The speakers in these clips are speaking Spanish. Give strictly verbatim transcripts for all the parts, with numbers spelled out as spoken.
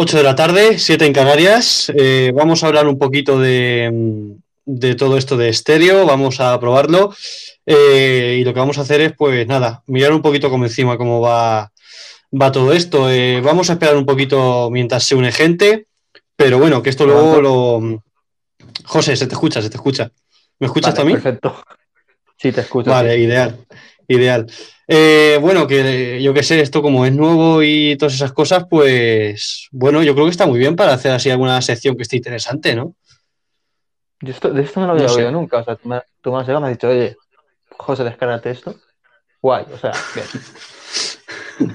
ocho de la tarde, siete en Canarias. Eh, vamos a hablar un poquito de, de todo esto de estéreo, vamos a probarlo. Eh, y lo que vamos a hacer es, pues nada, mirar un poquito como encima cómo va, va todo esto. Eh, vamos a esperar un poquito mientras se une gente, pero bueno, que esto luego lo... José, se te escucha, se te escucha. ¿Me escuchas vale, también? Perfecto. Sí, te escucho. Vale, sí. ideal, ideal. Eh, bueno, que yo que sé, esto como es nuevo y todas esas cosas, pues bueno, yo creo que está muy bien para hacer así alguna sección que esté interesante, ¿no? Yo esto, de esto no lo había no oído sé. nunca, o sea, tú me, tú me has llegado, me has dicho, oye, José, descárgate esto, guay, o sea, bien.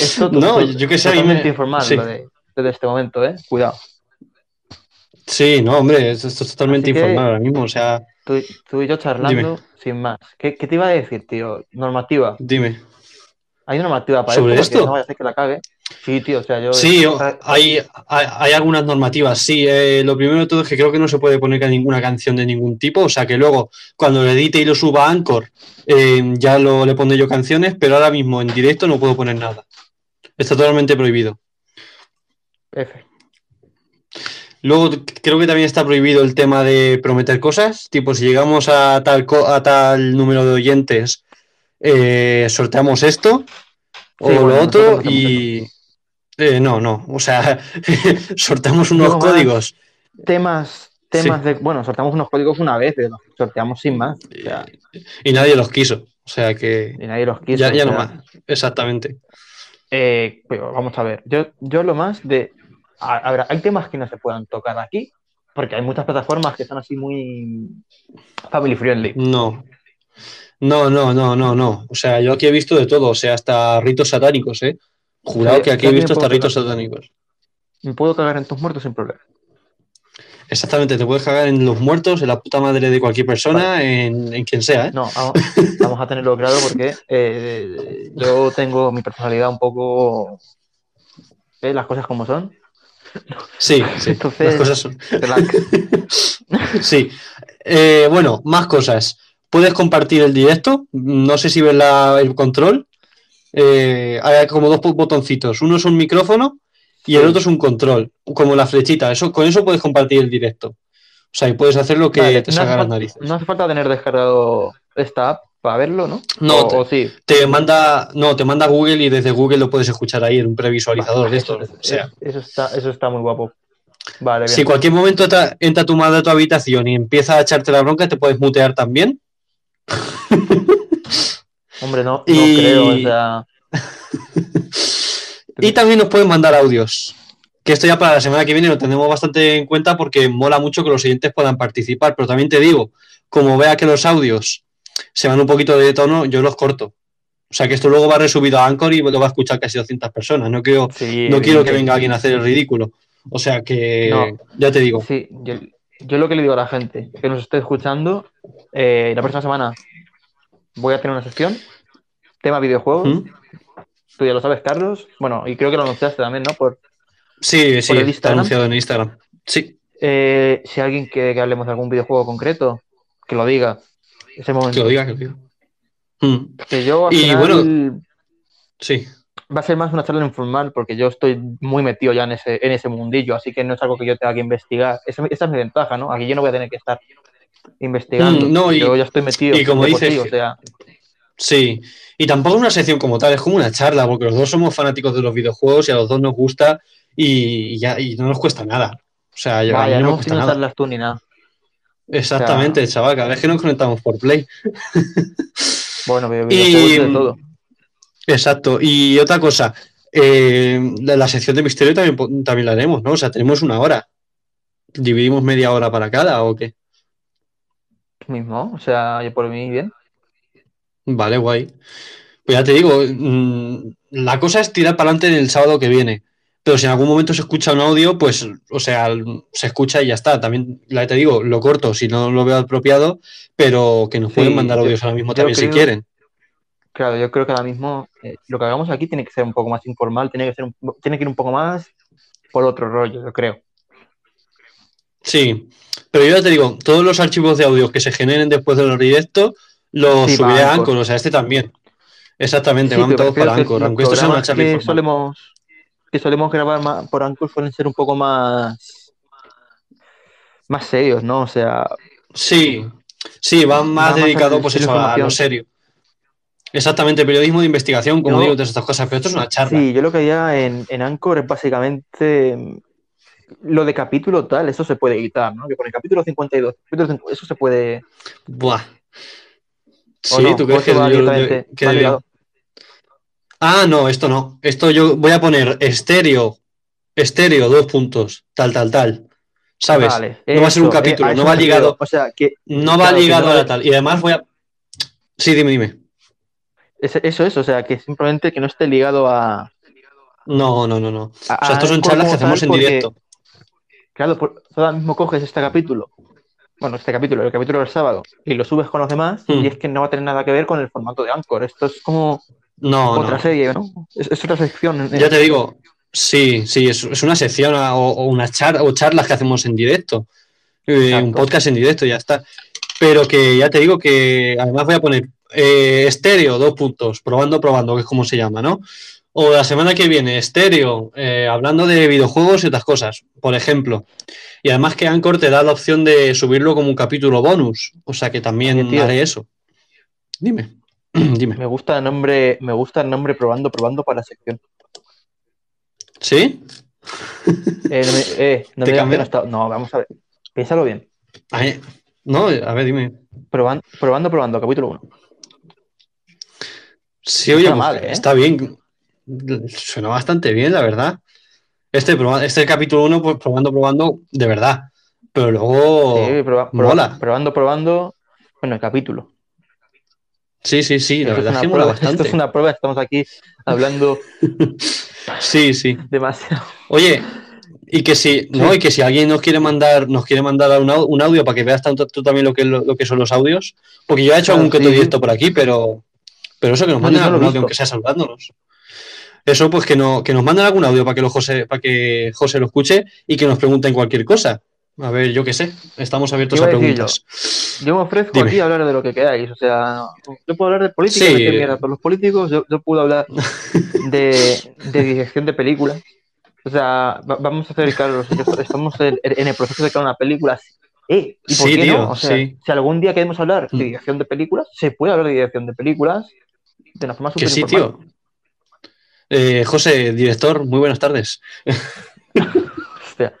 esto tú, no, tú, yo que sé, totalmente me... informal sí. de, desde este momento, ¿eh? Cuidado. Sí, no, hombre, esto es totalmente informal ahora mismo, o sea... Tú, tú y yo charlando, dime. Sin más. ¿Qué, ¿Qué te iba a decir, tío? Normativa. Dime. ¿Hay normativa para ¿Sobre esto? esto? No vaya a ser que la cague. Sí, tío, o sea, yo... Sí, yo, hay, hay, hay algunas normativas, sí. Eh, lo primero de todo es que creo que no se puede poner ninguna canción de ningún tipo, o sea, que luego, cuando lo edite y lo suba a Anchor, eh, ya lo, le pondré yo canciones, pero ahora mismo en directo no puedo poner nada. Está totalmente prohibido. F. Luego creo que también está prohibido el tema de prometer cosas, tipo si llegamos a tal co- a tal número de oyentes eh, sorteamos esto o sí, lo bueno, otro y eh, no, no, o sea sorteamos unos no, códigos temas, temas sí. de, bueno, sorteamos unos códigos una vez, los sorteamos sin más o sea, y, y nadie los quiso o sea que y nadie los quiso ya, ya no más, exactamente eh, pero vamos a ver, yo, yo lo más de A ver, hay temas que no se puedan tocar aquí, porque hay muchas plataformas que son así muy family friendly. No, no, no, no, no, no. O sea, yo aquí he visto de todo, o sea, hasta ritos satánicos, ¿eh? Jurado o sea, que aquí he visto hasta ritos cagar. satánicos. Me puedo cagar en tus muertos sin problema. Exactamente, te puedes cagar en los muertos, en la puta madre de cualquier persona, vale. en, en quien sea, ¿eh? No, vamos, vamos a tenerlo claro porque eh, yo tengo mi personalidad un poco... ¿eh? Las cosas como son. Sí, sí. Entonces, las cosas son. sí. Eh, bueno, más cosas. Puedes compartir el directo. No sé si ves la, el control. Eh, hay como dos botoncitos. Uno es un micrófono y el sí. otro es un control, como la flechita. Eso, con eso puedes compartir el directo. O sea, y puedes hacer lo que vale, te no salga las narices. No hace falta tener descargado esta app para verlo, ¿no? No, o, te, o sí. te manda, no, te manda Google y desde Google lo puedes escuchar ahí en un previsualizador de esto. Eso, o sea. eso, está, eso está muy guapo. Vale, bien. Si en cualquier momento ta, entra tu madre a tu habitación y empieza a echarte la bronca, te puedes mutear también. Hombre, no, no y... creo. O sea... y también nos pueden mandar audios. Que esto ya para la semana que viene lo tenemos bastante en cuenta porque mola mucho que los oyentes puedan participar. Pero también te digo, como vea que los audios se van un poquito de tono, yo los corto. O sea, que esto luego va resubido a Anchor y lo va a escuchar casi doscientas personas. No quiero, sí, no quiero que venga alguien a hacer el ridículo. O sea, que no, ya te digo. Sí, yo, yo lo que le digo a la gente que nos esté escuchando, eh, la próxima semana voy a tener una sección, tema videojuegos. ¿Mm? Tú ya lo sabes, Carlos. Bueno, y creo que lo anunciaste también, ¿no? Por, sí, sí, por el está anunciado en Instagram. Sí. Eh, si alguien quiere que hablemos de algún videojuego concreto, que lo diga. Ese momento. Que lo diga, que lo diga. Mm. Que yo al y final, bueno, sí. Va a ser más una charla informal porque yo estoy muy metido ya en ese, en ese mundillo, así que no es algo que yo tenga que investigar. Esa, esa es mi ventaja, ¿no? Aquí yo no voy a tener que estar investigando. Mm, no, y, yo ya estoy metido. Y como dices, positivo, o sea... sí. Y tampoco es una sección como tal, es como una charla, porque los dos somos fanáticos de los videojuegos y a los dos nos gusta y, y, ya, y no nos cuesta nada. O sea, yo, Vaya, a mí no, no me cuesta nada. Charlas tú ni nada. Exactamente, o sea, chaval, cada vez que nos conectamos por Play. Bueno, pero y, de todo. Exacto, y otra cosa, eh, la, la sección de misterio también, también la haremos, ¿no? O sea, tenemos una hora. ¿Dividimos media hora para cada o qué? Mismo, o sea, yo por mí bien. Vale, guay. Pues ya te digo, mmm, la cosa es tirar para adelante en el sábado que viene. Pero si en algún momento se escucha un audio, pues, o sea, se escucha y ya está. También, te digo, lo corto si no lo veo apropiado, pero que nos sí, pueden mandar audios yo, ahora mismo también creo, si quieren. Claro, yo creo que ahora mismo eh, lo que hagamos aquí tiene que ser un poco más informal, tiene que ser un, tiene que ir un poco más por otro rollo, yo creo. Sí, pero yo ya te digo, todos los archivos de audio que se generen después de los directos, los sí, subiré a Anchor. Anchor, o sea, este también. Exactamente, sí, van todos para Anchor, aunque esto sea una charla informal. Solemos... que solemos grabar más por Anchor suelen ser un poco más más serios, ¿no? O sea, sí, sí, van más, más dedicados pues eso, a lo serio. Exactamente, periodismo de investigación, como yo, digo, todas estas cosas, pero esto es una charla. Sí, yo lo que haría en, en Anchor es básicamente lo de capítulo tal, eso se puede editar, ¿no? Que pone capítulo cincuenta y dos, capítulo cincuenta y dos, eso se puede... Buah. Sí, no, ¿tú crees que, yo, yo, que yo... Ah, no, esto no. Esto yo voy a poner estéreo, estéreo, dos puntos, tal, tal, tal. ¿Sabes? Vale, no eso, va a ser un capítulo, eh, no va ligado... O sea, que, no va claro, ligado no... a la tal. Y además voy a... Sí, dime, dime. Eso es, o sea, que simplemente que no esté ligado a... No, no, no, no. A, o sea, estos son charlas que hacemos en porque, directo. Claro, por, tú ahora mismo coges este capítulo, bueno, este capítulo, el capítulo del sábado, y lo subes con los demás, mm. y es que no va a tener nada que ver con el formato de Anchor. Esto es como no, otra no. serie, ¿no? Es, es otra sección. Es... Ya te digo, sí, sí, es, es una sección a, o, o, una char, o charlas que hacemos en directo. Eh, un podcast en directo, ya está. Pero que ya te digo que además voy a poner... Eh, estéreo, dos puntos, probando, probando, que es como se llama, ¿no? O la semana que viene, estéreo, eh, hablando de videojuegos y otras cosas, por ejemplo. Y además que Anchor te da la opción de subirlo como un capítulo bonus, o sea que también sí, haré eso. Dime, dime. Me gusta el nombre, me gusta el nombre probando, probando para la sección. ¿Sí? Eh, no, me, eh, no, me me hasta... no, vamos a ver, piénsalo bien. Ay, no, a ver, dime. Probando, probando, probando, capítulo uno. Sí, oye, está, mal, ¿eh? Está bien. Suena bastante bien, la verdad. Este, este capítulo uno, pues probando, probando, de verdad. Pero luego. Sí, proba, proba, mola. Probando, probando. Bueno, el capítulo. Sí, sí, sí, la esto verdad es que mola prueba, bastante. Esto es una prueba, estamos aquí hablando. Sí, sí. Demasiado. Oye, y que si, sí. no, y que si alguien nos quiere mandar, nos quiere mandar un, un audio para que veas tanto tú también lo que, lo, lo que son los audios. Porque yo he hecho claro, algún sí. coto directo por aquí, pero. Pero eso que nos manden no, algún audio, aunque sea saludándonos. Eso, pues que, no, que nos manden algún audio para que, lo José, para que José lo escuche y que nos pregunten cualquier cosa. A ver, yo qué sé, estamos abiertos a preguntas. Yo, yo me ofrezco Dime. aquí a hablar de lo que queráis. O sea, yo puedo hablar de política, sí. mierda por los políticos, yo, yo puedo hablar de, de dirección de películas. O sea, va, vamos a hacer, Carlos, estamos en, en el proceso de crear una película. Eh, ¿y por sí, qué tío, no? O sea, sí. si algún día queremos hablar de dirección de películas, se puede hablar de dirección de películas. De una forma súper sí, tío. Eh, José, director, muy buenas tardes. Hostia,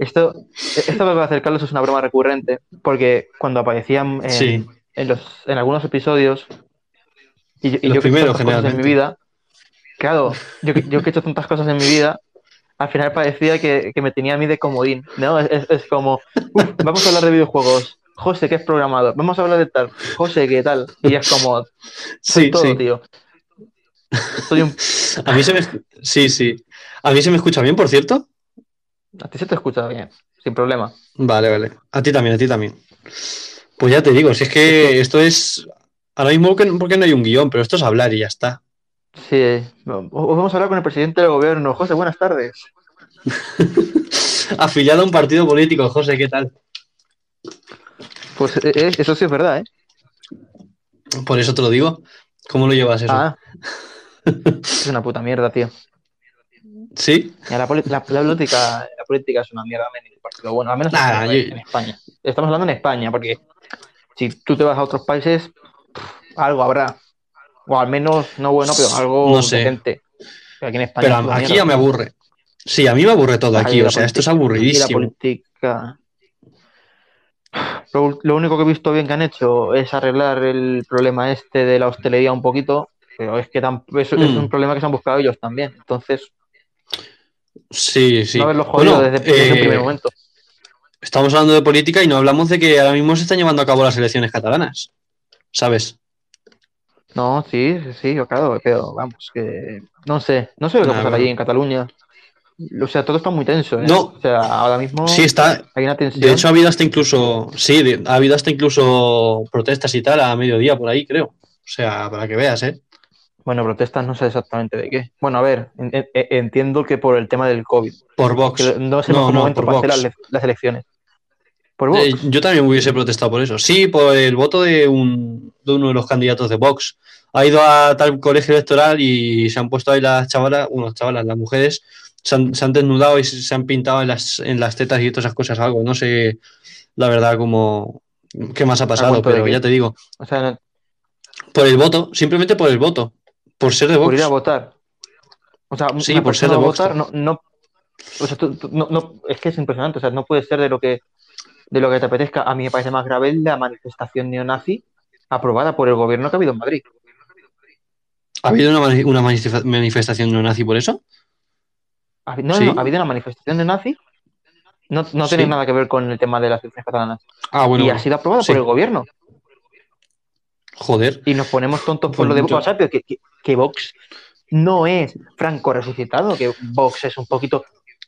esto, esto que va a hacer Carlos es una broma recurrente, porque cuando aparecían en, sí. en, los, en algunos episodios, y, y yo que he hecho tantas cosas en mi vida, claro, yo, yo que he hecho tantas cosas en mi vida, al final parecía que, que me tenía a mí de comodín, ¿no? Es, es como, vamos a hablar de videojuegos. José, que es programador. Vamos a hablar de tal. José, ¿qué tal? Y es como... Soy sí, todo, sí. tío. Soy un... A mí se me... Sí, sí. ¿A mí se me escucha bien, por cierto? A ti se te escucha bien, sin problema. Vale, vale. A ti también, a ti también. Pues ya te digo, si es que esto es... Ahora mismo porque no hay un guión, pero esto es hablar y ya está. Sí. Hoy vamos a hablar con el presidente del gobierno. José, buenas tardes. Afiliado a un partido político. José, ¿qué tal? Pues eh, eso sí es verdad, ¿eh? Por eso te lo digo. ¿Cómo lo llevas eso? Ah, es una puta mierda, tío. ¿Sí? La, la, la, política, la política es una mierda en el partido. Bueno, al menos nah, yo... en España. Estamos hablando en España, porque si tú te vas a otros países, pff, algo habrá. O al menos, no bueno, pero algo no sé. decente. Pero aquí en España... Pero aquí mierda, ya me aburre. Sí, a mí me aburre todo aquí. O sea, política, esto es aburridísimo. Aquí la política... Lo, lo único que he visto bien que han hecho es arreglar el problema este de la hostelería un poquito, pero es que tan, es, mm. es un problema que se han buscado ellos también, entonces sí, sí. no haberlo jodido bueno, desde, desde eh, el primer momento. Estamos hablando de política y no hablamos de que ahora mismo se están llevando a cabo las elecciones catalanas, ¿sabes? No, sí, sí, claro, pero vamos, que no sé, no sé lo que nah, pasa allí en Cataluña. O sea, todo está muy tenso, ¿eh? No. O sea, ahora mismo sí está, hay una tensión. De hecho, ha habido hasta incluso... Sí, de, ha habido hasta incluso protestas y tal a mediodía por ahí, creo. O sea, para que veas, ¿eh? Bueno, protestas no sé exactamente de qué. Bueno, a ver, en, en, entiendo que por el tema del COVID. Por Vox. No es el mejor no, momento no, para Vox. hacer las, las elecciones. Por Vox. Eh, yo también hubiese protestado por eso. Sí, por el voto de, un, de uno de los candidatos de Vox. Ha ido a tal colegio electoral y se han puesto ahí las chavalas, unos chavalas, las mujeres... se han, se han desnudado y se han pintado en las, en las tetas y todas esas cosas algo. No sé, la verdad, como qué más ha pasado, pero ya te digo. O sea, no... Por el voto, simplemente por el voto, por ser de Vox. Por ir a votar. O sea, sí, por ser de Vox. Votar, no, no, o sea, tú, tú, no, no, es que es impresionante, o sea, no puede ser de lo que de lo que te apetezca. A mí me parece más grave la manifestación neonazi aprobada por el gobierno que ha habido en Madrid. ¿Ha habido una, una manifestación neonazi por eso? No, sí. no, ha habido una manifestación neonazi. No, no tiene sí. nada que ver con el tema de las elecciones catalanas. Ah, bueno. Y ha sido aprobada sí. por el gobierno. Joder. Y nos ponemos tontos por lo de Vox, pero que, que, que Vox no es Franco resucitado, que Vox es un poquito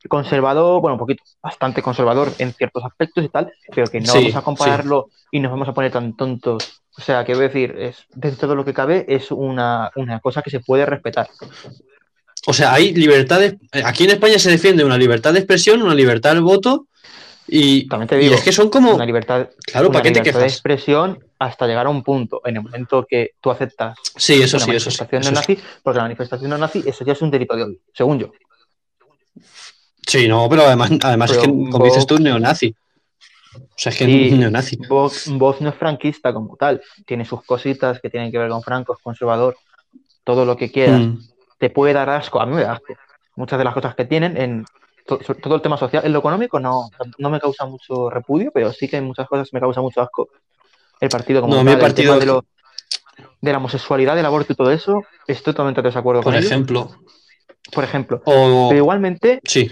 conservador, bueno, un poquito, bastante conservador en ciertos aspectos y tal, pero que no sí, vamos a compararlo sí. y nos vamos a poner tan tontos. O sea, quiero decir, es, dentro de lo que cabe es una, una cosa que se puede respetar. O sea, hay libertades. Aquí en España se defiende una libertad de expresión, una libertad del voto y, también te digo, y es que son como una libertad, claro, una ¿para qué te quejas? De expresión hasta llegar a un punto en el momento que tú aceptas. Sí, eso sí, eso sí. Eso nazi, sí. Porque la manifestación nazi, eso ya es un delito de odio, según yo. Sí, no, pero además, además pero es que como Vox, dices tú, neonazi. O sea, es que sí, es neonazi. Vox, Vox no es franquista como tal, tiene sus cositas que tienen que ver con Franco, es conservador, todo lo que quieras. Mm. Te puede dar asco, a mí me da asco. Muchas de las cosas que tienen, en to- sobre todo el tema social, en lo económico no, no me causa mucho repudio, pero sí que en muchas cosas me causa mucho asco. El partido como no, tal, el partido... tema de, lo, de la homosexualidad, del aborto y todo eso, estoy totalmente de desacuerdo por con ejemplo. ello. Por ejemplo. O... Pero igualmente, sí.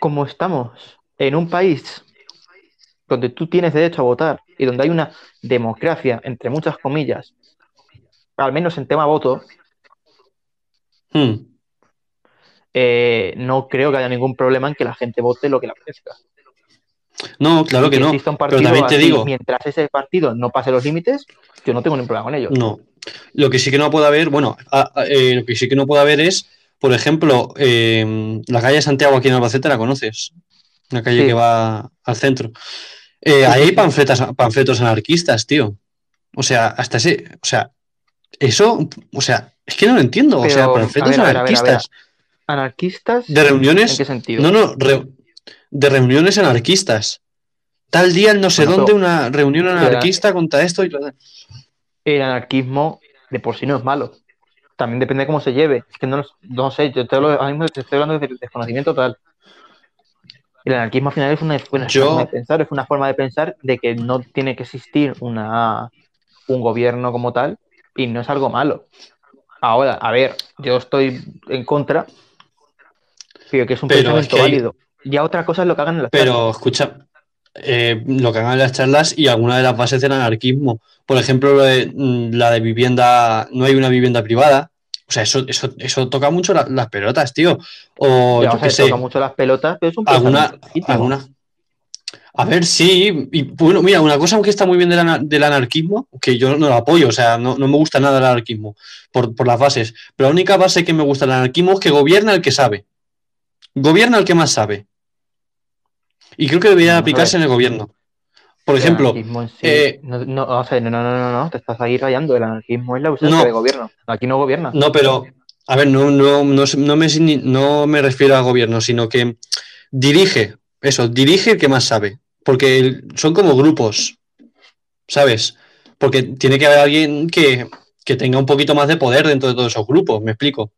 como estamos en un país donde tú tienes derecho a votar y donde hay una democracia, entre muchas comillas, al menos en tema voto, Hmm. Eh, no creo que haya ningún problema en que la gente vote lo que le apetezca. No, claro que, que no. Pero también te así, digo, mientras ese partido no pase los límites, yo no tengo ningún problema con ello. No. Lo que sí que no puede haber, bueno, a, a, eh, lo que sí que no puede haber es, por ejemplo, eh, la calle Santiago aquí en Albacete la conoces, una calle sí. que va al centro. Eh, ahí hay panfletas, panfletos anarquistas, tío. O sea, hasta ese, o sea, eso, o sea. Es que no lo entiendo, pero, o sea, panfletos anarquistas. A ver, a ver. ¿Anarquistas? ¿De reuniones? ¿En qué sentido? No, no, re, de reuniones anarquistas. Tal día en no sé bueno, dónde una reunión anarquista el, contra esto y el anarquismo de por sí no es malo. También depende de cómo se lleve. Es que no, no sé, yo te hablo, ahora mismo te estoy hablando de desconocimiento total. El anarquismo al final es una, una yo... forma de pensar, es una forma de pensar de que no tiene que existir una un gobierno como tal y no es algo malo. Ahora, a ver, yo estoy en contra, creo que es un pero pensamiento es que válido. Hay... Ya otra cosa es lo que hagan en las pero, charlas. Pero, escucha, eh, lo que hagan en las charlas y alguna de las bases del anarquismo. Por ejemplo, la de, la de vivienda, no hay una vivienda privada. O sea, eso eso, eso toca mucho la, las pelotas, tío. O, ya, yo o sea, que toca sé, mucho las pelotas, pero es un alguna, alguna. A ver, sí, y bueno, mira, una cosa que está muy bien del, anar- del anarquismo, que yo no lo apoyo, o sea, no, no me gusta nada el anarquismo, por, por las bases, pero la única base que me gusta del anarquismo es que gobierna el que sabe, gobierna el que más sabe, y creo que debería aplicarse en el gobierno. Por el ejemplo... Sí. Eh, no, no, o sea, no, no, no, no, te estás ahí rayando, el anarquismo es la ausencia no, de gobierno, aquí no gobierna. No, pero, a ver, no, no, no, no, me, no me refiero a gobierno, sino que dirige, eso, dirige el que más sabe. Porque son como grupos, ¿sabes? Porque tiene que haber alguien que, que tenga un poquito más de poder dentro de todos esos grupos, ¿me explico?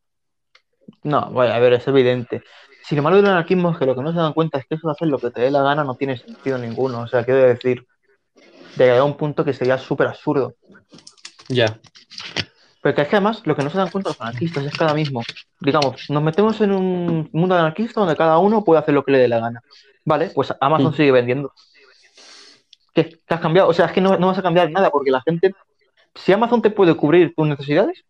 No, bueno, a ver, es evidente. Si lo malo del anarquismo es que lo que no se dan cuenta es que eso de hacer lo que te dé la gana no tiene sentido ninguno. O sea, quiero decir, llegaría a un punto que sería súper absurdo. Ya. Porque es que además lo que no se dan cuenta los anarquistas es que ahora mismo, digamos, nos metemos en un mundo anarquista donde cada uno puede hacer lo que le dé la gana. Vale, pues Amazon sigue vendiendo. ¿Qué? ¿Te has cambiado? O sea, es que no, no vas a cambiar nada porque la gente... Si Amazon te puede cubrir tus necesidades,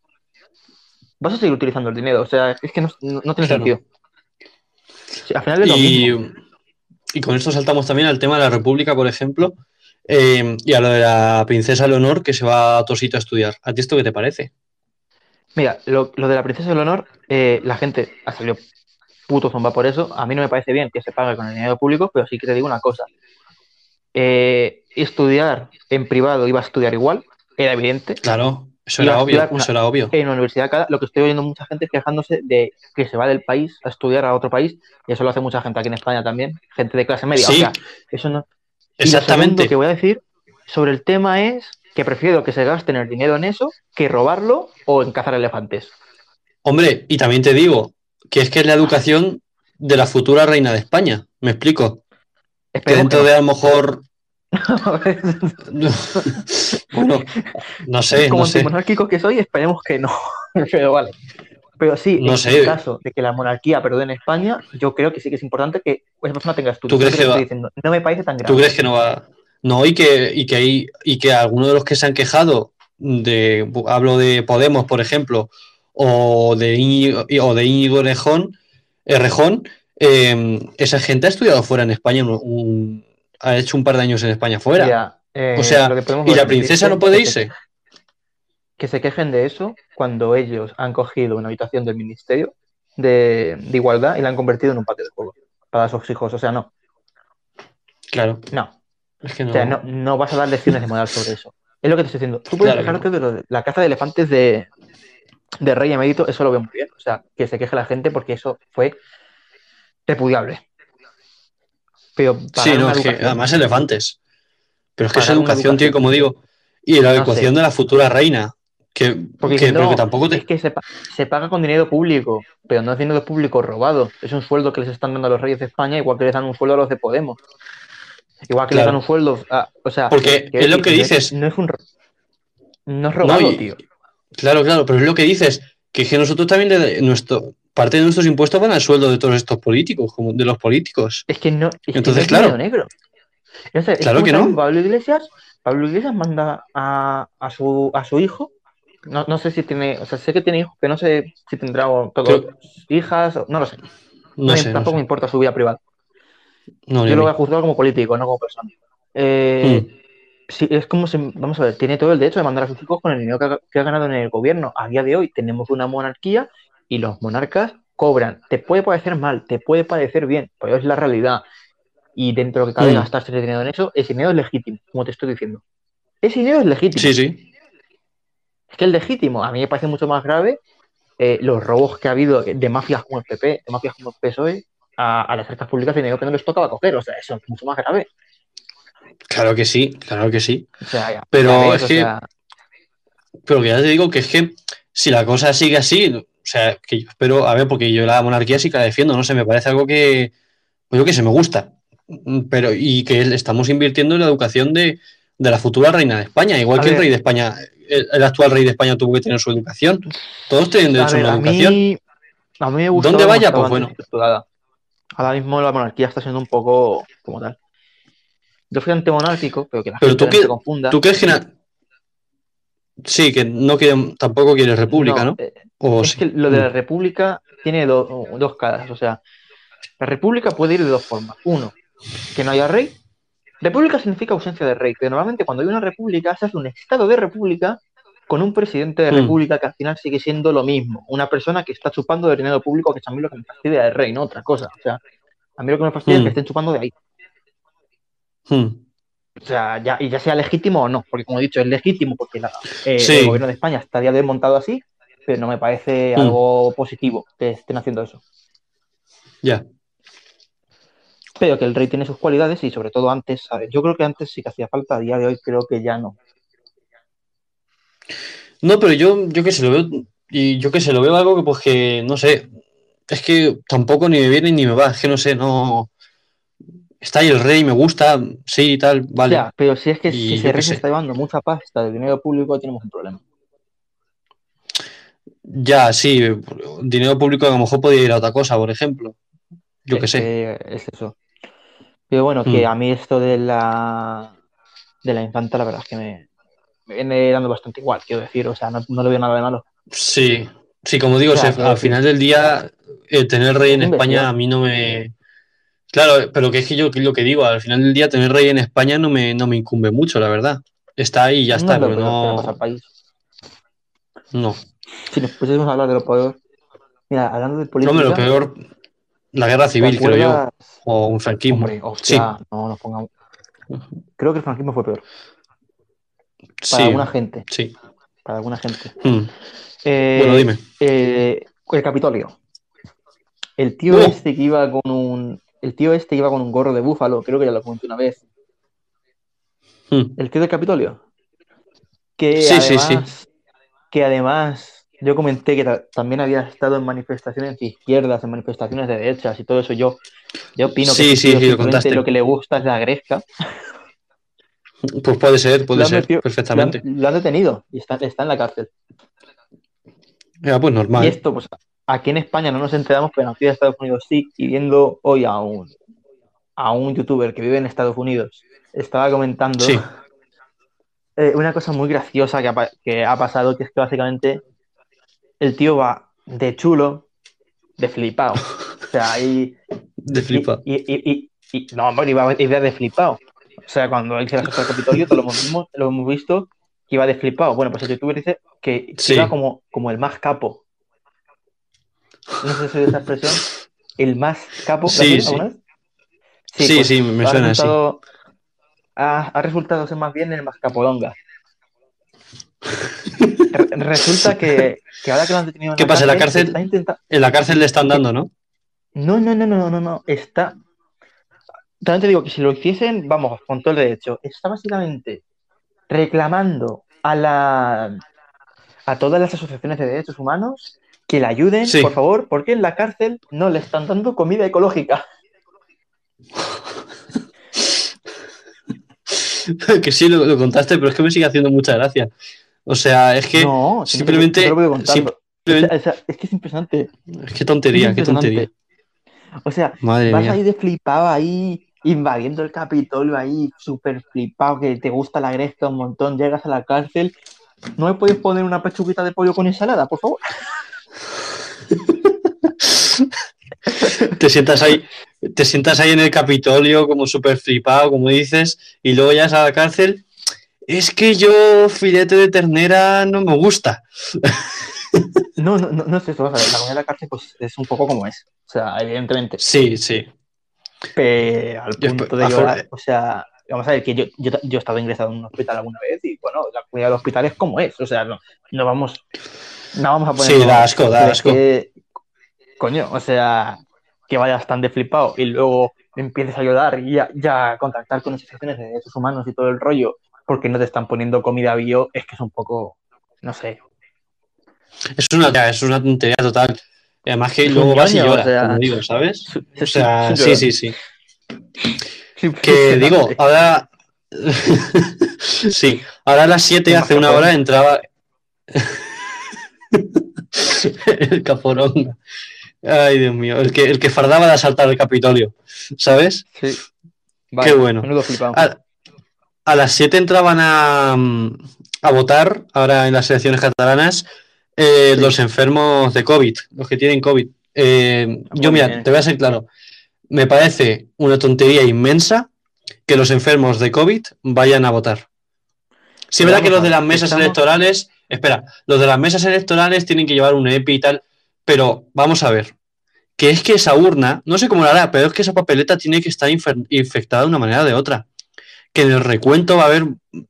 vas a seguir utilizando el dinero. O sea, es que no, no, no tiene claro. sentido. O sea, al final es lo y, mismo. Y con esto saltamos también al tema de la República, por ejemplo, eh, y a lo de la princesa Leonor que se va a Tosito a estudiar. ¿A ti esto qué te parece? Mira, lo, lo de la princesa Leonor, eh, la gente ha salido... puto zomba por eso, a mí no me parece bien que se pague con el dinero público, pero sí que te digo una cosa, eh, estudiar en privado iba a estudiar igual, era evidente, claro, Eso era obvio, una, eso era obvio. En la universidad, cada, lo que estoy oyendo mucha gente es quejándose de que se va del país a estudiar a otro país, y eso lo hace mucha gente aquí en España también, gente de clase media. Sí, o sea, eso no. Exactamente. Y lo que voy a decir sobre el tema es que prefiero que se gasten el dinero en eso que robarlo o en cazar elefantes. Hombre, y también te digo que es que es la educación de la futura reina de España, ¿me explico? Espero que dentro que... de a lo mejor... bueno, no sé, como no sé. Como monárquico que soy, esperemos que no. Pero vale. Pero sí, no en sé. El caso de que la monarquía perdure en España, yo creo que sí que es importante que esa persona tenga estudios. ¿Tú crees que va? Diciendo, no me parece tan grave. ¿Tú crees que no va? No, y que y que hay, y que algunos de los que se han quejado de, hablo de Podemos, por ejemplo, o de Íñigo, o de Íñigo Errejón, Errejón eh, esa gente ha estudiado fuera en España un, un ha hecho un par de años en España fuera. Ya, eh, o sea, ¿y la princesa no puede irse? Que se quejen de eso cuando ellos han cogido una habitación del Ministerio de, de Igualdad y la han convertido en un patio de juego para sus hijos. O sea, no. Claro. No. Es que no... O sea, no, no vas a dar lecciones de moral sobre eso. Es lo que te estoy diciendo. Tú puedes claro quejarte no. de, de la caza de elefantes de, de Rey Emérito, eso lo veo muy bien. O sea, que se queje la gente porque eso fue repudiable. Pero sí, no, es que además elefantes. Pero es que esa educación, educación, tío, como digo, y la no educación sé. de la futura reina, que, Porque que, no, pero que tampoco te... Es que se, se paga con dinero público, pero no es dinero público robado. Es un sueldo que les están dando a los reyes de España, igual que les dan un sueldo a los de Podemos. Igual que claro. les dan un sueldo... Ah, o sea, porque es lo que dices... No es, un, no es robado, no, y, tío. Claro, claro, pero es lo que dices, que es que nosotros también... De nuestro... Parte de nuestros impuestos van al sueldo de todos estos políticos, como de los políticos. Es que no, es entonces que claro, negro. O sea, claro que no. Pablo Iglesias, Pablo Iglesias manda a, a su a su hijo. No, no sé si tiene, o sea, sé que tiene hijos, pero no sé si tendrá todas hijas, no lo sé. No no sé tampoco no sé. me importa su vida privada. No, Yo lo voy a juzgar como político, no como persona. Eh, mm. Sí, es como si, vamos a ver, tiene todo el derecho de mandar a sus hijos con el dinero que ha, que ha ganado en el gobierno. A día de hoy tenemos una monarquía. Y los monarcas cobran. Te puede parecer mal, te puede parecer bien, pero es la realidad. Y dentro de lo que cabe mm. gastarse el dinero en eso, ese dinero es legítimo, como te estoy diciendo. Ese dinero es legítimo. Sí, sí. Es que es legítimo. A mí me parece mucho más grave eh, los robos que ha habido de mafias como el P P, de mafias como el P S O E, a, a las arcas públicas, dinero que no les tocaba coger. O sea, eso es mucho más grave. Claro que sí, claro que sí. O sea, ya, pero ya ves, es que... O sea... Pero que ya te digo que es que si la cosa sigue así... O sea, que yo espero, a ver, porque yo la monarquía sí que la defiendo, no sé, me parece algo que, pues yo que se me gusta, pero y que estamos invirtiendo en la educación de, de la futura reina de España, igual a que ver, el rey de España, el, el actual rey de España tuvo que tener su educación, todos tienen derecho a, ver, a una a educación. Mí, a mí me gusta. ¿Dónde vaya? Pues bueno. Estructurada. Ahora mismo la monarquía está siendo un poco como tal. Yo fui antimonárquico, pero que la pero gente tú que, se confunda. ¿Tú crees que na- Sí, que no quiere, tampoco quiere república, ¿no? ¿no? Eh, o es sí. que lo de la república tiene do, dos caras, o sea, la república puede ir de dos formas. Uno, que no haya rey. República significa ausencia de rey, pero normalmente cuando hay una república se hace un estado de república con un presidente de república mm. que al final sigue siendo lo mismo, una persona que está chupando de dinero público, que es a mí lo que me fastidia del rey, no otra cosa. O sea, a mí lo que me fastidia mm. es que estén chupando de ahí. Mm. O sea, ya, y ya sea legítimo o no, porque como he dicho, es legítimo porque la, eh, sí. el gobierno de España está ya desmontado así, pero no me parece mm. algo positivo que estén haciendo eso. Ya. Yeah. Pero que el rey tiene sus cualidades y sobre todo antes, ¿sabes? Yo creo que antes sí que hacía falta, a día de hoy creo que ya no. No, pero yo, yo que se lo veo, y yo que se lo veo algo que pues que, no sé, es que tampoco ni me viene ni me va, es que no sé, no... Está ahí el rey, me gusta, sí y tal, vale. O sea, pero si es que y si el rey se está llevando mucha pasta de dinero público, tenemos un problema. Ya, sí, dinero público a lo mejor podría ir a otra cosa, por ejemplo. Yo es qué sé. Que es eso. Pero bueno, mm. que a mí esto de la de la infanta, la verdad es que me, me viene dando bastante igual, quiero decir, o sea, no, no le veo nada de malo. Sí, sí, como digo, o sea, o sea, claro, al final sí. del día, eh, tener rey en España a mí no me... Claro, pero que es que yo lo que digo, al final del día tener rey en España no me, no me incumbe mucho, la verdad. Está ahí y ya está, no pero no... País. No. Si nos pusiéramos a hablar de lo peor... Mira, hablando de política... No, pero lo peor, la guerra civil, creo yo, o un franquismo. Hombre, hostia, sí. no nos pongamos... Creo que el franquismo fue peor. Para sí, alguna gente. Sí. para alguna gente. Mm. Eh, bueno, dime. Eh, el Capitolio. El tío, no. este que iba con un, el tío este que iba con un gorro de búfalo, creo que ya lo comenté una vez. Mm. El tío del Capitolio. Que sí, además, sí, sí. Que además, yo comenté que ta- también había estado en manifestaciones de izquierdas, en manifestaciones de derechas y todo eso. Yo, yo opino sí, que sí, tío, sí, lo, lo que le gusta es la gresca. Pues puede ser, puede ser, metido, perfectamente. Lo han, lo han detenido y está, está en la cárcel. Ya, pues normal. Y esto, pues aquí en España no nos enteramos, pero aquí en Estados Unidos sí. Y viendo hoy a un, a un youtuber que vive en Estados Unidos, estaba comentando sí. eh, una cosa muy graciosa que ha, que ha pasado, que es que básicamente el tío va de chulo, de flipado. O sea, y... de flipado. Y, y, y, y, y, no, hombre, iba, iba de flipado. O sea, cuando él se lanzó al Capitolio, todo lo hemos, lo hemos visto que iba de flipado. Bueno, pues el youtuber dice que sí. iba como, como el más capo. No sé si es esa expresión. El más capo. Sí, sí. Sí, sí, pues, sí, me suena así. Ha, ha resultado ser más bien el más capolonga. Resulta que, que ahora que lo han detenido en ¿Qué la pasa? Cárcel, ¿en la cárcel, intenta... en la cárcel le están dando, no? No, no, no, no, no, no. Está... También te digo que si lo hiciesen, vamos, con todo el derecho, está básicamente reclamando a la a todas las asociaciones de derechos humanos que le ayuden, sí. por favor, porque en la cárcel no le están dando comida ecológica. Que sí, lo, lo contaste, pero es que me sigue haciendo mucha gracia. O sea, es que no, simplemente... Te lo puedo contar, simplemente... O sea, es que es impresionante. Es que tontería, es impresionante. Qué tontería. O sea, Madre vas mía. Ahí de flipado, ahí invadiendo el Capitolio, ahí súper flipado, que te gusta la gresca un montón, llegas a la cárcel, ¿no me puedes poner una pechuguita de pollo con ensalada, por favor? Te sientas ahí, te sientas ahí en el Capitolio como súper flipado, como dices, y luego llegas a la cárcel, es que yo filete de ternera no me gusta. No, no, no es eso, o sea, la comida de la cárcel pues es un poco como es, o sea, evidentemente. Sí, sí. Pero al punto de llorar, o sea, vamos a ver, que yo, yo, yo he estado ingresado en un hospital alguna vez y, bueno, la comida del hospital es como es, o sea, no, no vamos no vamos a poner... Sí, da asco, da asco. Que, coño, o sea, que vayas tan de flipado y luego empieces a llorar y ya, ya a contactar con asociaciones de derechos humanos y todo el rollo porque no te están poniendo comida bio, es que es un poco, no sé... Es una, es una tontería total. Además que luego vas y lloras, o sea, como digo, ¿sabes? O sea, sí, sí, sí. Que digo, ahora... sí, ahora a las siete hace una hora entraba... el caporonga. Ay, Dios mío. El que, el que fardaba de asaltar el Capitolio, ¿sabes? Sí. Vale, qué bueno. A, a las siete entraban a, a votar, ahora en las elecciones catalanas... Eh, sí. Los enfermos de COVID, los que tienen COVID. Eh, yo, mira, bien. Te voy a ser claro. Me parece una tontería inmensa que los enfermos de COVID vayan a votar. Si es verdad que los de las mesas estamos... electorales... Espera, los de las mesas electorales tienen que llevar un E P I y tal, pero vamos a ver. Que es que esa urna, no sé cómo la hará, pero es que esa papeleta tiene que estar infer- infectada de una manera o de otra. Que en el recuento va a haber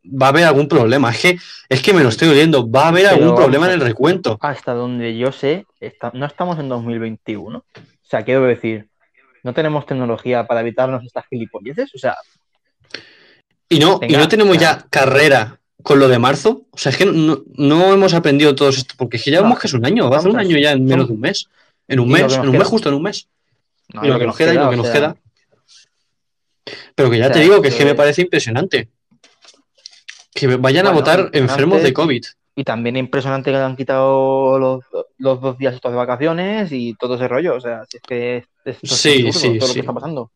va a haber algún problema. Es que, es que me lo estoy oyendo. Va a haber Pero, algún problema en el recuento. Hasta donde yo sé, está, no estamos en dos mil veintiuno. O sea, quiero decir, no tenemos tecnología para evitarnos estas gilipolleces. O sea... Y no, tenga, y no tenemos claro. ya carrera con lo de marzo. O sea, es que no, no hemos aprendido todo esto. Porque es que ya vemos no, que es un año. Va a ser un año ya en menos de un mes. En un mes, en un queda. mes, justo en un mes. No, y lo, lo que nos queda, y lo que nos queda... Pero que ya o sea, te digo que, que es que me parece impresionante que vayan bueno, a votar enfermos de COVID. Y también es impresionante que le han quitado los, los dos días estos de vacaciones y todo ese rollo. O sea, si es que es, es sí, sí, todo sí. lo que está pasando.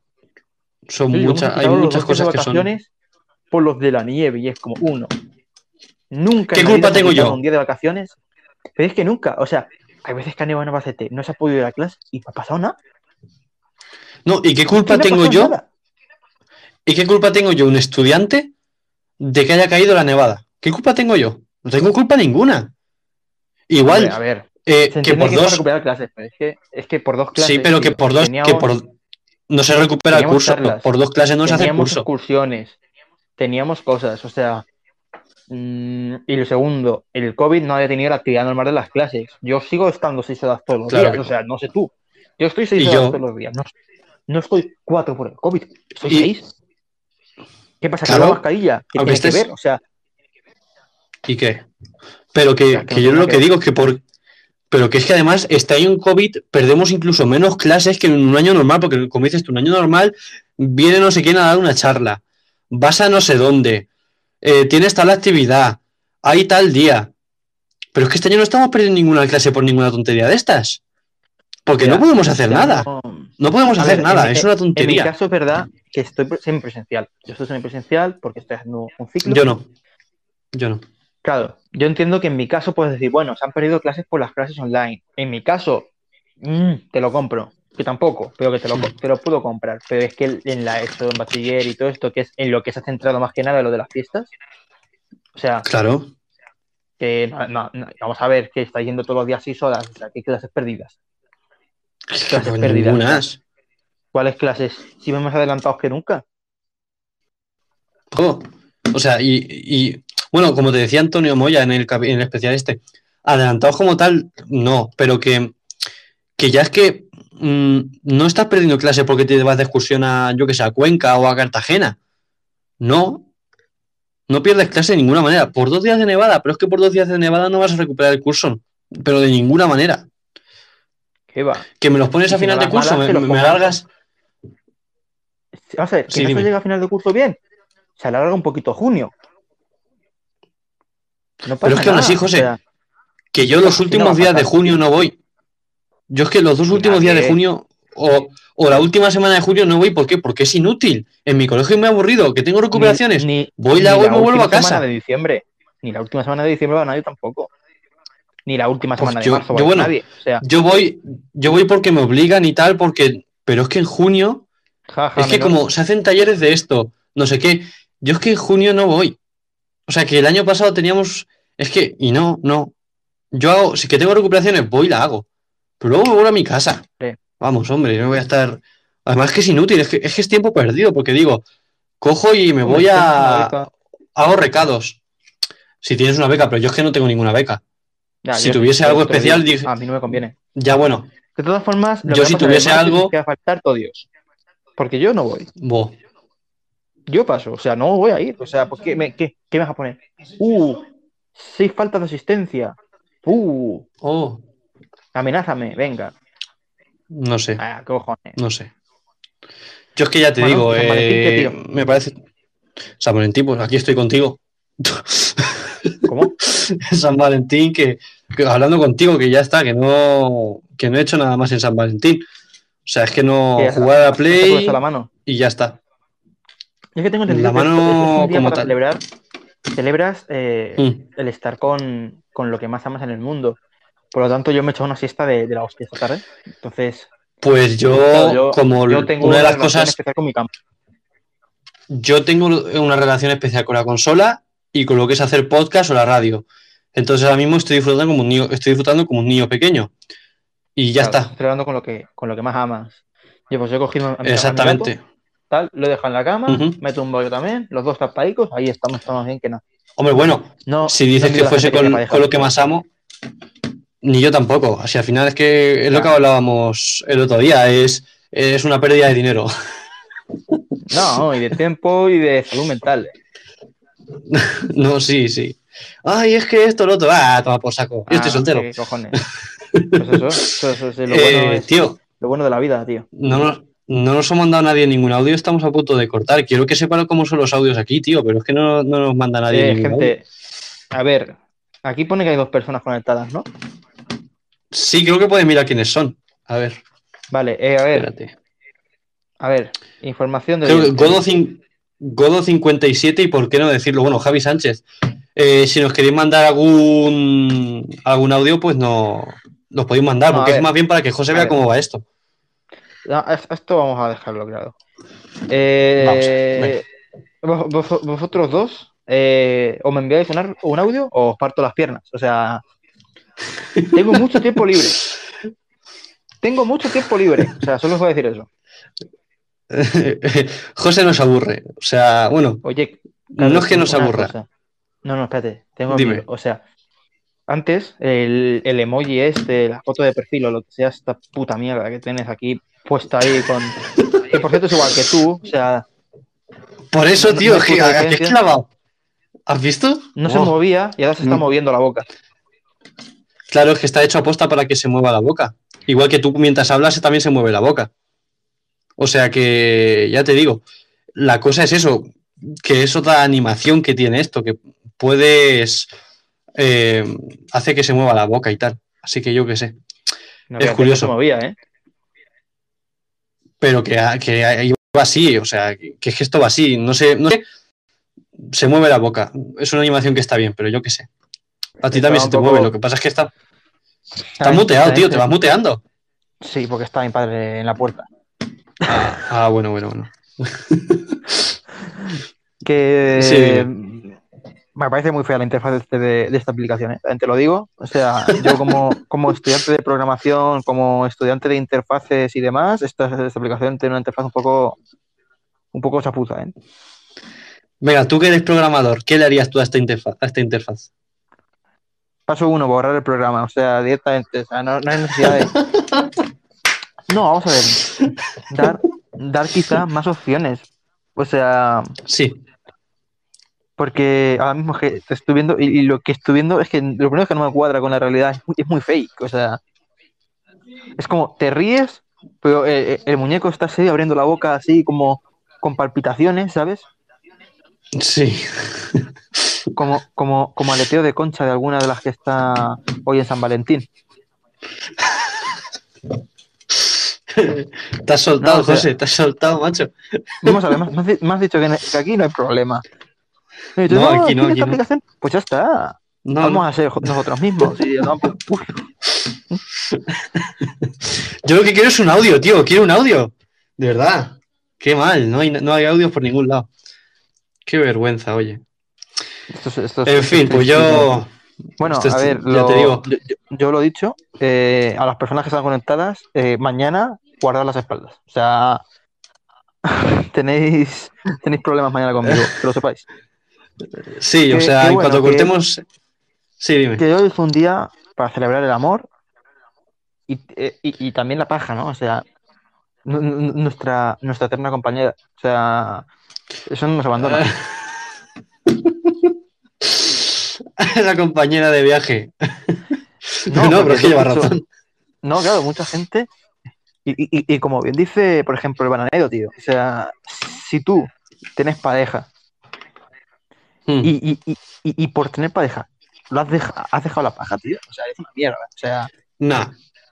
Son sí, muchas, hay muchas cosas que son. Por los de la nieve, y es como uno. Nunca. ¿Qué culpa tengo yo? Un día de vacaciones. Pero es que nunca. O sea, hay veces que han ido a Albacete, no se ha podido ir a la clase y no ha pasado nada. No, ¿y qué culpa no tengo yo? Nada? ¿Y qué culpa tengo yo, un estudiante, de que haya caído la nevada? ¿Qué culpa tengo yo? No tengo culpa ninguna. Igual, a ver, a ver. Eh, que por que dos... recuperar clases, pero es, que, es que por dos clases... Sí, pero que por dos... Teníamos, que por... No se recupera el curso. Charlas, por dos clases no se hace el curso. Teníamos excursiones, teníamos cosas, o sea... Mm, y lo segundo, el COVID no ha detenido la actividad normal de las clases. Yo sigo estando seis horas todos los claro días, que... o sea, no sé tú. Yo estoy seis horas yo... todos los días, no, no estoy cuatro por el COVID, estoy y... seis. ¿Qué pasa con claro, la mascarilla? ¿Qué tiene estés... que ver? O sea... ¿Y qué? Pero que, o sea, que, que yo lo que, que digo es que por... Pero que es que además está ahí un COVID, perdemos incluso menos clases que en un año normal, porque como dices tú, un año normal viene no sé quién a dar una charla, vas a no sé dónde, eh, tienes tal actividad, hay tal día. Pero es que este año no estamos perdiendo ninguna clase por ninguna tontería de estas, porque ya, no podemos hacer nada, no, no podemos hacer ver, nada, mi, es una tontería. En mi caso es verdad que estoy semipresencial, yo estoy semipresencial porque estoy haciendo un ciclo. Yo no, yo no. Claro, yo entiendo que en mi caso puedes decir, bueno, se han perdido clases por las clases online. En mi caso, mmm, te lo compro, que tampoco, pero que te lo, te lo puedo comprar. Pero es que en la ESO, en bachiller y todo esto, que es en lo que se ha centrado más que nada lo de las fiestas. O sea, claro, que no, no, no, vamos a ver, que está yendo todos los días seis horas, o sea, ¿qué clases perdidas? Clases no, perdidas. Ningunas. ¿Cuáles clases? Si vemos adelantados que nunca. Oh, o sea, y... y... Bueno, como te decía Antonio Moya en el, en el especial este, adelantados como tal, no, pero que, que ya es que mmm, no estás perdiendo clase porque te vas de excursión a, yo que sé, a Cuenca o a Cartagena. No, no pierdes clase de ninguna manera. Por dos días de nevada, pero es que por dos días de nevada no vas a recuperar el curso, pero de ninguna manera. ¿Qué va? Que me los pones a final de curso, me, me alargas... Vamos a ver, que sí, no dime. Se llega a final de curso bien, se alarga un poquito junio. No, pero es que aún así, José, o sea, que yo los últimos no días de junio no voy. Yo es que los dos últimos días de junio o, o la última semana de junio no voy. ¿Por qué? Porque es inútil. En mi colegio me he aburrido, que tengo recuperaciones. Ni, ni, voy, la voy y me vuelvo a casa. De diciembre. Ni la última semana de diciembre va a nadie tampoco. Ni la última semana pues yo, de marzo yo, va bueno, a nadie. O sea, yo, voy, yo voy porque me obligan y tal, porque pero es que en junio... Ja, ja, es que menor. Como se hacen talleres de esto, no sé qué. Yo es que en junio no voy. O sea, que el año pasado teníamos... Es que... Y no, no. Yo hago... Si que tengo recuperaciones, voy y la hago. Pero luego me vuelvo a mi casa. Sí. Vamos, hombre, yo no voy a estar... Además que es inútil. Es que es, que es tiempo perdido. Porque digo, cojo y me voy a... Hago recados. Si tienes una beca. Pero yo es que no tengo ninguna beca. Ya, si tuviese algo especial... Dije, a mí no me conviene. Ya, bueno. De todas formas... Lo yo que si tuviese algo... Que va a faltar todo Dios. Porque yo no voy. Bo. Yo paso, o sea, no voy a ir, o sea, ¿por qué, me, qué, ¿qué me vas a poner? Uh, seis faltas de asistencia. Uh, oh. Amenázame, venga. No sé. Ah, cojones. No sé. Yo es que ya te bueno, digo, eh, me parece. San Valentín, pues aquí estoy contigo. ¿Cómo? San Valentín, que, que hablando contigo, que ya está, que no, que no he hecho nada más en San Valentín. O sea, es que no jugar a Play la mano. Y ya está. Yo es que tengo entendido la mano que es un día para celebrar, celebras eh, mm. el estar con, con lo que más amas en el mundo. Por lo tanto, yo me he hecho una siesta de, de la hostia esta tarde. Entonces, pues yo, claro, yo como yo tengo una de las cosas con mi campo. Yo tengo una relación especial con la consola y con lo que es hacer podcast o la radio. Entonces ahora mismo estoy disfrutando como un niño, estoy disfrutando como un niño pequeño. Y ya claro, está. Estoy celebrando con lo que con lo que más amas. Yo pues yo he cogido a mi exactamente. Amigo, tal, lo dejo en la cama, uh-huh. me tumbo yo también, los dos tapadicos, ahí estamos, estamos bien que nada. Hombre, bueno, no, si dices no que fuese con, que con lo que más amo, ni yo tampoco. O sea, al final es que es lo que hablábamos el otro día, es, es una pérdida de dinero. No, y de tiempo y de salud mental. No, sí, sí. Ay, es que esto, lo otro, ah, toma por saco. Yo estoy ah, soltero. ¿Qué cojones? Pues eso, eso, eso, eso lo eh, bueno es tío, lo bueno de la vida, tío. No, no. No nos ha mandado nadie ningún audio, estamos a punto de cortar. Quiero que sepan cómo son los audios aquí, tío, pero es que no, no nos manda nadie. Eh, gente, audio. A ver, aquí pone que hay dos personas conectadas, ¿no? Sí, creo que pueden mirar quiénes son. A ver. Vale, eh, a ver. Espérate. A ver, información de... Creo, Godo, cin- Godo cincuenta y siete y por qué no decirlo. Bueno, Javi Sánchez. Eh, si nos queréis mandar algún, algún audio, pues no los podéis mandar, no, porque es más bien para que José a vea ver. Cómo va esto. No, esto vamos a dejarlo claro. Eh, vamos, vos, vosotros dos, eh, o me enviáis un, un audio o os parto las piernas. O sea, tengo mucho tiempo libre. Tengo mucho tiempo libre. O sea, solo os voy a decir eso. José nos aburre. O sea, bueno, oye, claro, no es que nos aburra. Cosa. No, no, espérate, tengo que ver. O sea, antes el, el emoji este, la foto de perfil o lo que sea, esta puta mierda que tienes aquí puesta ahí con... Que por cierto es igual que tú, o sea... Por eso, tío, no, que has clavado. ¿Has visto? No wow. se movía y ahora se está mm. moviendo la boca. Claro, es que está hecho aposta para que se mueva la boca. Igual que tú mientras hablas también se mueve la boca. O sea que, ya te digo, la cosa es eso, que es otra animación que tiene esto, que puedes... Eh, hace que se mueva la boca y tal. Así que yo qué sé. No, es curioso. No se movía, ¿eh? Pero que, que va así, o sea, que es que esto va así. No sé, no sé. Se mueve la boca. Es una animación que está bien, pero yo qué sé. A ti también se te poco... mueve, lo que pasa es que está... Está muteado, tío, te vas muteando. Sí, porque está mi padre en la puerta. Ah, ah bueno, bueno, bueno. Que sí, me parece muy fea la interfaz de, de, de esta aplicación, ¿eh? Te lo digo. O sea, yo como, como estudiante de programación, como estudiante de interfaces y demás, esta, esta aplicación tiene una interfaz un poco un poco chapuza, ¿eh? Venga, tú que eres programador, ¿qué le harías tú a esta interfaz? A esta interfaz? Paso uno, borrar el programa, o sea, directamente, o sea, no, no hay necesidad de... No, vamos a ver, dar, dar quizá más opciones, o sea... Sí. Porque ahora mismo que te estoy viendo, y, y lo que estoy viendo es que lo primero es que no me cuadra con la realidad, es muy, es muy fake, o sea... Es como, te ríes, pero el, el muñeco está así, abriendo la boca así, como con palpitaciones, ¿sabes? Sí. Como, como, como aleteo de concha de alguna de las que está hoy en San Valentín. Te has soltado, no, o sea, José, te has soltado, macho. Vamos a ver, me has dicho que, que aquí no hay problema. Y yo, no, no, aquí no, aquí no. Pues ya está. No, vamos no. a ser nosotros mismos. Y yo, no, pues, yo lo que quiero es un audio, tío. Quiero un audio. De verdad. Qué mal, no hay, no hay audios por ningún lado. Qué vergüenza, oye. Esto, esto, en fin, pues yo... Bueno, esto, a ver, lo, ya te digo. Yo, yo lo he dicho, eh, a las personas que están conectadas, eh, mañana guardad las espaldas. O sea, tenéis tenéis problemas mañana conmigo, que lo sepáis. Sí, que, o sea, en bueno, cuanto cortemos... Que, sí, dime. Que hoy es un día para celebrar el amor y, y, y también la paja, ¿no? O sea, n- n- nuestra, nuestra eterna compañera. O sea, eso no nos abandona. La compañera de viaje. No, no pero es que lleva mucho, razón. No, claro, mucha gente. Y, y, y como bien dice, por ejemplo, el bananero, tío. O sea, si tú tienes pareja hmm. y, y, y, y por tener pareja, lo has, deja, has dejado la paja, tío. O sea, es una mierda. O sea. Nah,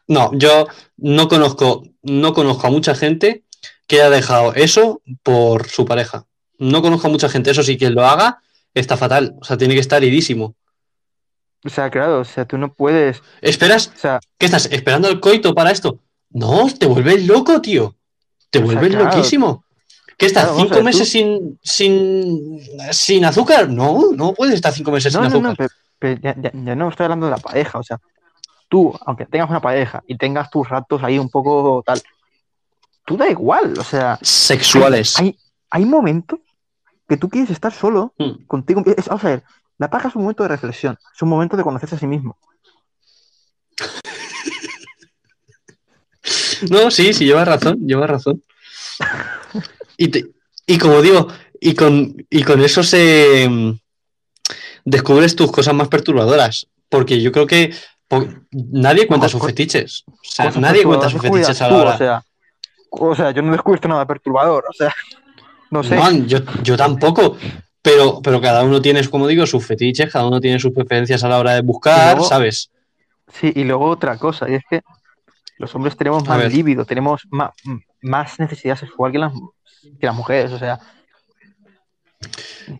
no, yo no conozco, no conozco a mucha gente que haya dejado eso por su pareja. No conozco a mucha gente, eso sí, quien lo haga está fatal, o sea, tiene que estar iridísimo. O sea, claro, o sea, tú no puedes... ¿Esperas? O sea... ¿Qué estás? ¿Esperando el coito para esto? No, te vuelves loco, tío. Te o vuelves sea, claro. loquísimo. ¿Qué estás? Claro, ¿Cinco meses sin, sin sin azúcar? No, no puedes estar cinco meses no, sin no, azúcar. No, pero, pero ya, ya, ya no estoy hablando de la pareja, o sea, tú, aunque tengas una pareja y tengas tus ratos ahí un poco tal, tú da igual, o sea... Sexuales. Hay, hay, hay momentos... que tú quieres estar solo mm. contigo. Es, vamos a ver, la paja es un momento de reflexión, es un momento de conocerse a sí mismo. No, sí, sí, llevas razón, llevas razón. Y, te, y como digo, y con, y con eso se descubres tus cosas más perturbadoras, porque yo creo que po, nadie cuenta sus fetiches. O sea, nadie cuenta sus fetiches a la hora. O sea, o sea, yo no he descubierto nada perturbador, o sea... No sé. Man, yo, yo tampoco, pero, pero cada uno tiene, como digo, sus fetiches, cada uno tiene sus preferencias a la hora de buscar, luego, ¿sabes? Sí, y luego otra cosa, y es que los hombres tenemos más líbido, tenemos más, más necesidad sexual que las, que las mujeres, o sea...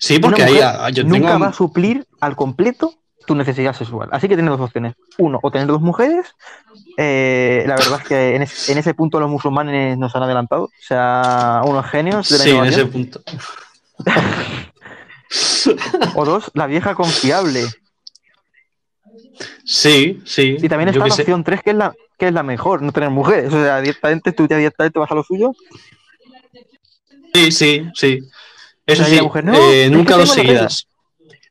Sí, porque ahí... Yo tengo... Nunca va a suplir al completo tu necesidad sexual, así que tienes dos opciones. Uno, o tener dos mujeres, eh, la verdad es que en, es, en ese punto los musulmanes nos han adelantado, o sea, unos genios de la sí, innovación. En ese punto. O dos, la vieja confiable. Sí, sí. Y también está la opción tres, que es la, que es la mejor, no tener mujeres, o sea, directamente tú ya directamente vas a lo suyo. Sí, sí, sí. Eso sí, mujer, no, eh, nunca dos seguidas.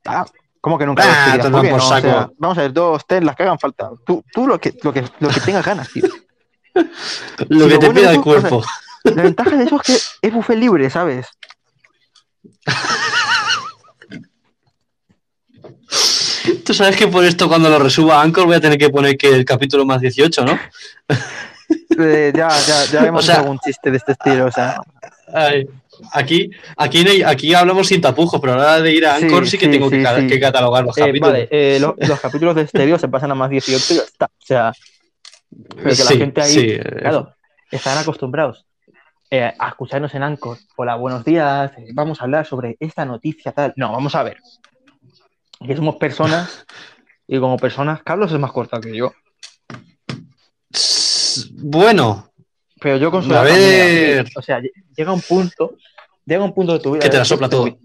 Ah, ¿Cómo que nunca? Ah, te por no, saco. O sea, vamos a ver, dos, tres, las que hagan falta. Tú, tú lo que, lo que, lo que tengas ganas, tío. Lo si que lo te bueno pida el cuerpo. O sea, la ventaja de eso es que es buffet libre, ¿sabes? Tú sabes que por esto, cuando lo resuba a Anchor, voy a tener que poner que el capítulo más dieciocho, ¿no? Eh, ya, ya, ya vemos, o sea, algún chiste de este estilo, o sea. Ay, aquí, aquí, aquí hablamos sin tapujos, pero a la hora de ir a Anchor sí, sí que sí, tengo sí, que, ca- sí. que catalogar los eh, capítulos. Vale, eh, lo, los capítulos de este vídeo se pasan a más dieciocho y ya está. O sea, porque sí, la gente ahí, sí, claro, están acostumbrados eh, a escucharnos en Anchor. Hola, buenos días, vamos a hablar sobre esta noticia tal. No, vamos a ver. Que somos personas, y como personas, Carlos es más corta que yo. Bueno, pero yo con su a ver... Mira, o sea, llega un punto, llega un punto de tu vida que te la sopla todo.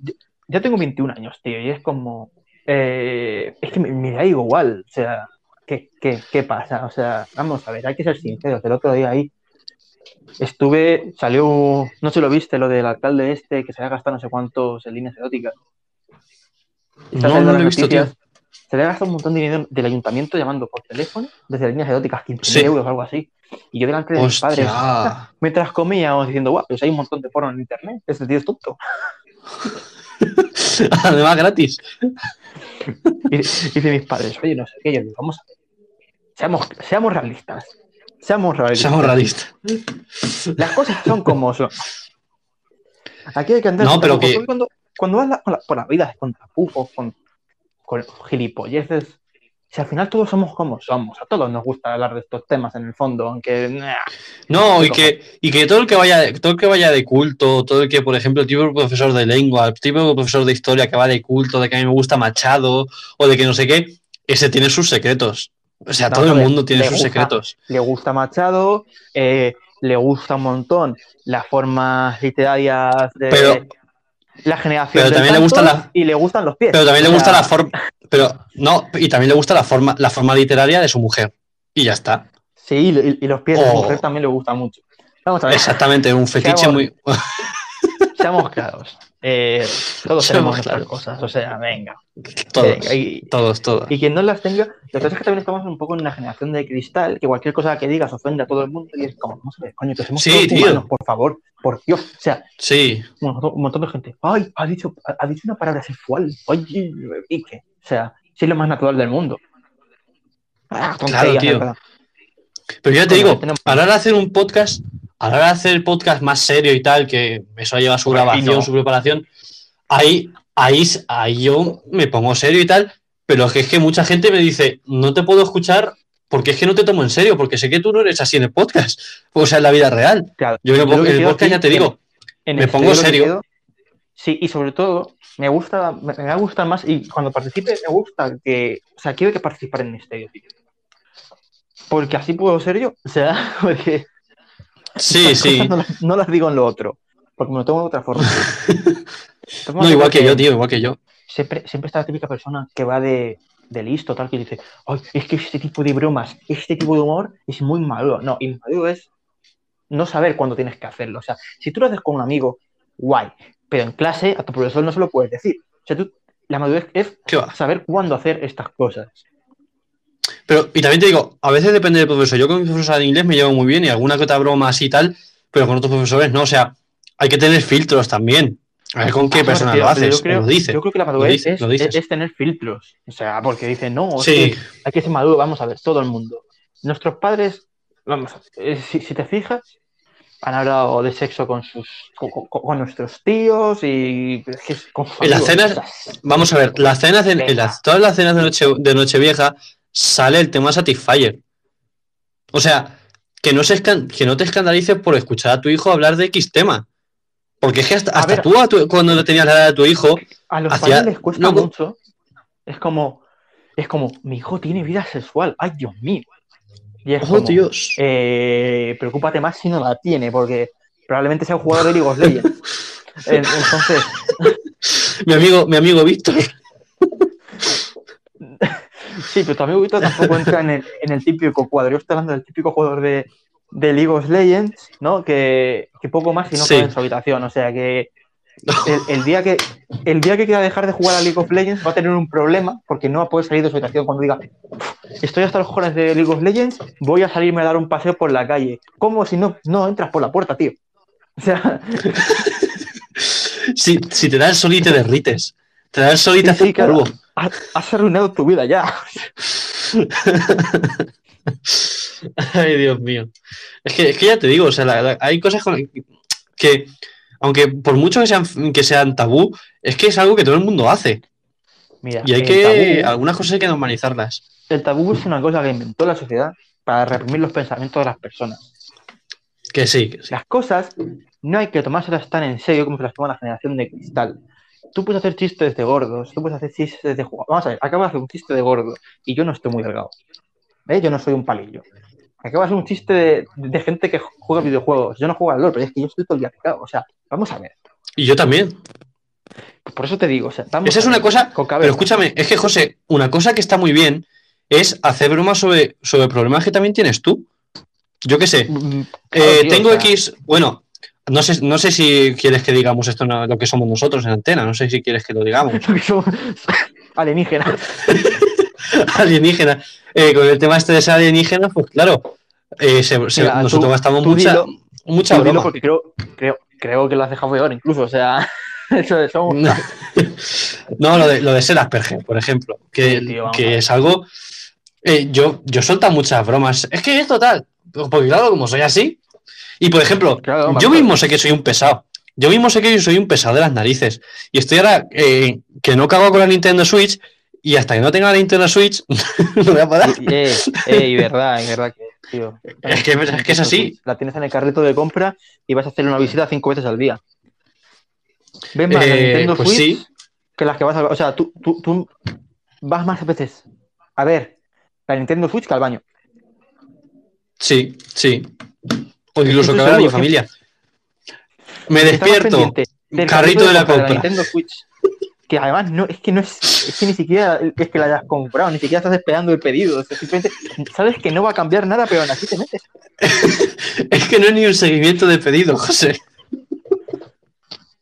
Ya tengo veintiún años, tío, y es como eh, es que me, me da igual, o sea, ¿qué, qué, qué pasa? O sea, vamos a ver, hay que ser sinceros. El otro día ahí estuve, salió, no sé si lo viste, lo del alcalde este que se había gastado no sé cuántos en líneas eróticas. Está no, no lo he visto, tío. Se le ha gastado un montón de dinero del ayuntamiento llamando por teléfono desde líneas eróticas, quince mil sí. euros o algo así. Y yo delante de mis padres, mientras comíamos, diciendo, guau, pues hay un montón de porno en internet, ese tío es tonto. Además, gratis. Y dice mis padres, oye, no sé qué, yo digo, vamos a ver. Seamos, seamos realistas. Seamos realistas. Seamos realistas. Las cosas son como son. Aquí hay que andar. No, pero que... Cuando... Cuando vas la, la, por la vida con tapujos, con, con gilipolleces, si al final todos somos como somos, a todos nos gusta hablar de estos temas en el fondo, aunque... Nah, no, y que, y que todo el que vaya todo el que vaya de culto, todo el que, por ejemplo, el típico profesor de lengua, el típico profesor de historia que va de culto, de que a mí me gusta Machado, o de que no sé qué, ese tiene sus secretos. O sea, no, todo no, el mundo le, tiene le sus gusta, secretos. Le gusta Machado, eh, le gusta un montón las formas literarias de... Pero, la generación pero también le gusta la... y le gustan los pies. Pero también o sea... le gusta la forma, pero no, y también le gusta la forma, la forma literaria de su mujer. Y ya está. Sí, y, y los pies oh. de su mujer también le gustan mucho. Vamos a ver. Exactamente, un fetiche seamos, muy. Seamos claros. Eh, todos tenemos nuestras cosas. O sea, venga. Todos. Venga, y, todos, todos. Y quien no las tenga, lo que pasa es que también estamos un poco en una generación de cristal, que cualquier cosa que digas ofende a todo el mundo, y es como, vamos a ver, coño, que somos sí, todos humanos, por favor, por Dios. O sea, sí. un, un montón de gente, ay, ha dicho, ha dicho una palabra sexual, oye, y qué. O sea, sí es lo más natural del mundo. Ah, claro, tío. Nada. Pero yo te bueno, digo, tenemos... a la hora de hacer un podcast. A la hora de hacer el podcast más serio y tal, que eso lleva su grabación, no. su preparación, ahí, ahí, ahí yo me pongo serio y tal, pero es que, es que mucha gente me dice, no te puedo escuchar porque es que no te tomo en serio, porque sé que tú no eres así en el podcast, o sea, en la vida real. Claro, yo en el que podcast ya te digo, en me pongo serio. Quedo, sí, y sobre todo, me gusta, me, me gusta más, y cuando participe me gusta que, o sea, quiero que participar en este, tío. Porque así puedo ser yo, o sea, porque... Sí, sí. No, no las digo en lo otro, porque me lo tomo de otra forma. No, igual que, que yo, tío, igual que yo. Siempre, siempre está la típica persona que va de, de listo, tal, que dice, ay, es que este tipo de bromas, este tipo de humor es muy maduro. No, inmaduro es no saber cuándo tienes que hacerlo. O sea, si tú lo haces con un amigo, guay, pero en clase a tu profesor no se lo puedes decir. O sea, tú, la madurez es saber cuándo hacer estas cosas. Pero, y también te digo, a veces depende del profesor. Yo con mi profesora de inglés me llevo muy bien y alguna que otra broma así y tal, pero con otros profesores no. O sea, hay que tener filtros también. A ver con qué ah, persona tío, lo haces, yo creo, lo dices. Yo creo que la madurez es, es, es tener filtros. O sea, porque dicen, no, sí. es que hay que ser maduro, vamos a ver, todo el mundo. Nuestros padres, vamos, si, si te fijas, han hablado de sexo con sus con, con nuestros tíos y... Con en las cenas, vamos a ver, las cenas de, en las, todas las cenas de noche de Nochevieja... sale el tema Satisfier. O sea, que no, se escan- que no te escandalices por escuchar a tu hijo hablar de X tema. Porque es que hasta, hasta ver, tú, a tu, cuando le tenías la edad de tu hijo... A los hacia... padres les cuesta no, mucho. Es como, es como, mi hijo tiene vida sexual. ¡Ay, Dios mío! Y es oh, como, Dios. Eh, preocúpate más si no la tiene, porque probablemente sea un jugador de League of Legends. Entonces... mi amigo, mi amigo Víctor... Sí, pero también ahorita tampoco entra en el, en el típico cuadro. Yo estoy hablando del típico jugador de, de League of Legends, ¿no? Que, que poco más y no sí. cae en su habitación. O sea, que, el, el, día que, el día que quiera dejar de jugar a League of Legends va a tener un problema porque no va a poder salir de su habitación cuando diga estoy hasta los cojones de League of Legends, voy a salirme a dar un paseo por la calle. ¿Cómo si no, no entras por la puerta, tío? O sea... si, si te da el sol y te derrites. Te da el sol y te hace polvo. Has arruinado tu vida ya. Ay, Dios mío. Es que, es que ya te digo, o sea, la, la, hay cosas con, que, aunque por mucho que sean, que sean tabú, es que es algo que todo el mundo hace. Mira, y hay que, tabú, algunas cosas hay que normalizarlas. El tabú es una cosa que inventó la sociedad para reprimir los pensamientos de las personas. Que sí, que sí. Las cosas no hay que tomárselas tan en serio como se las toma la generación de cristal. Tú puedes hacer chistes de gordos, tú puedes hacer chistes de... Vamos a ver, acabas de hacer un chiste de gordo y yo no estoy muy delgado. ¿Eh? Yo no soy un palillo. Acabas de hacer un chiste de, de gente que juega videojuegos. Yo no juego al LoL, pero es que yo estoy todo el día picado. O sea, vamos a ver. Y yo también. Pues por eso te digo, o sea... Esa es una cosa... Pero escúchame, es que, José, una cosa que está muy bien es hacer bromas sobre, sobre problemas que también tienes tú. Yo qué sé. Claro, eh, tío, tengo o sea... X... Bueno... No sé, no sé si quieres que digamos esto, no, lo que somos nosotros en Antena. No sé si quieres que lo digamos. Lo que somos alienígenas. Alienígenas. Eh, con el tema este de ser alienígenas, pues claro, eh, se, se, Mira, nosotros tú, gastamos tú mucha, dilo, mucha broma. Dilo porque creo, creo, creo que lo has dejado peor incluso. O sea, eso de somos... No, no lo, de, lo de ser Asperger, por ejemplo, que, sí, tío, que es algo... Eh, yo, yo suelto muchas bromas. Es que es total. Porque claro, como soy así... Y, por ejemplo, claro, yo mismo sé que soy un pesado. Yo mismo sé que yo soy un pesado de las narices. Y estoy ahora eh, que no cago con la Nintendo Switch y hasta que no tenga la Nintendo Switch no voy a parar. Eh, eh, verdad, es verdad que, tío. Es que, es que es así. La tienes en el carrito de compra y vas a hacer una visita cinco veces al día. ¿Ves más eh, la Nintendo pues Switch sí. que las que vas a... O sea, tú, tú, tú vas más veces a ver la Nintendo Switch que al baño. Sí, sí. O incluso cagar a mi familia. Me despierto. Carrito de la compra. La Nintendo Switch. Que además no, es que no es, es que ni siquiera es que la hayas comprado, ni siquiera estás esperando el pedido. O sea, simplemente sabes que no va a cambiar nada, pero aún así te metes. Es que no es ni un seguimiento de pedido, José.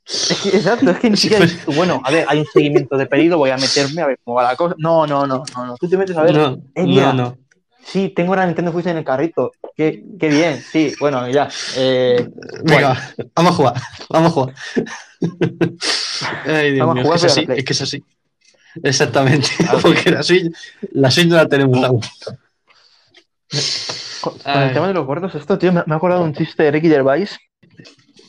Es que, exacto, es que ni siquiera es, bueno, a ver, hay un seguimiento de pedido, voy a meterme a ver cómo va la cosa. No, no, no, no, no. Tú te metes a ver. No, eh, no, no. Sí, tengo la Nintendo Switch en el carrito. Qué, qué bien, sí, bueno, ya. Eh, Venga, bueno. vamos a jugar, vamos a jugar. Ay, Dios vamos mío, a jugar es, que es, así, es que es así. Exactamente, ah, porque sí. la, Switch, la Switch no la tenemos aún. Con, con el tema de los gordos, esto, tío, me, me ha acordado de un chiste de Ricky Gervais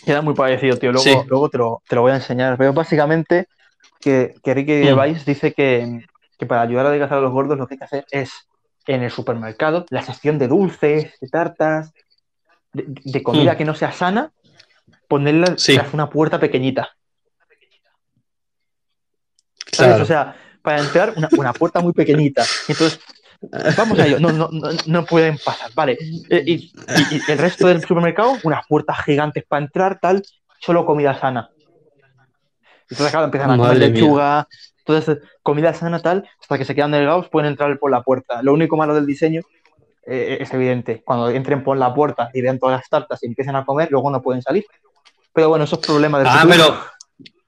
que era muy parecido, tío. Luego, sí. luego te, lo, te lo voy a enseñar. Pero básicamente que, que Ricky Gervais mm. dice que, que para ayudar a adelgazar a los gordos lo que hay que hacer es... en el supermercado, la sección de dulces, de tartas, de, de comida mm. que no sea sana, ponerla sí. tras una puerta pequeñita. Claro. ¿Sabes? O sea, para entrar, una, una puerta muy pequeñita. Entonces, vamos a ello, no, no, no, no pueden pasar, vale. Y, y, y el resto del supermercado, unas puertas gigantes para entrar, tal, solo comida sana. Entonces, claro, empiezan a comer lechuga... Mía. Entonces, comida sana tal, hasta que se quedan delgados, pueden entrar por la puerta. Lo único malo del diseño eh, es evidente. Cuando entren por la puerta y vean todas las tartas y empiezan a comer, luego no pueden salir. Pero bueno, esos problemas del Ah, futuro. Pero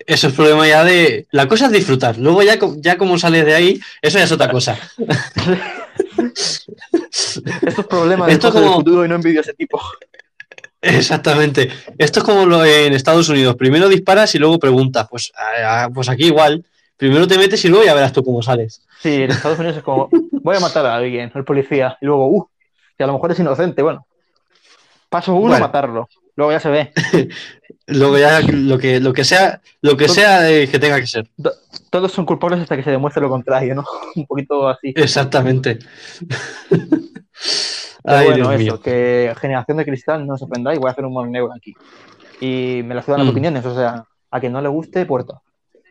eso es problema ya de... La cosa es disfrutar. Luego ya, ya como sales de ahí, eso ya es otra cosa. Estos problemas de Esto como... del futuro y no envidio a ese tipo. Exactamente. Esto es como lo en Estados Unidos. Primero disparas y luego preguntas. Pues, a, a, pues aquí igual... Primero te metes y luego ya verás tú cómo sales. Sí, en Estados Unidos es como, voy a matar a alguien, al policía, y luego, uh, que a lo mejor es inocente, bueno. Paso uno, bueno. matarlo, luego ya se ve. Luego ya lo que, lo que sea, lo que, todo, sea eh, que tenga que ser. Todos son culpables hasta que se demuestre lo contrario, ¿no? Un poquito así. Exactamente. Ay, bueno, Dios eso, mío. Que generación de cristal, no os ofendáis, voy a hacer un mal negro aquí. Y me la sudan mm. las opiniones, o sea, a quien no le guste, puerta.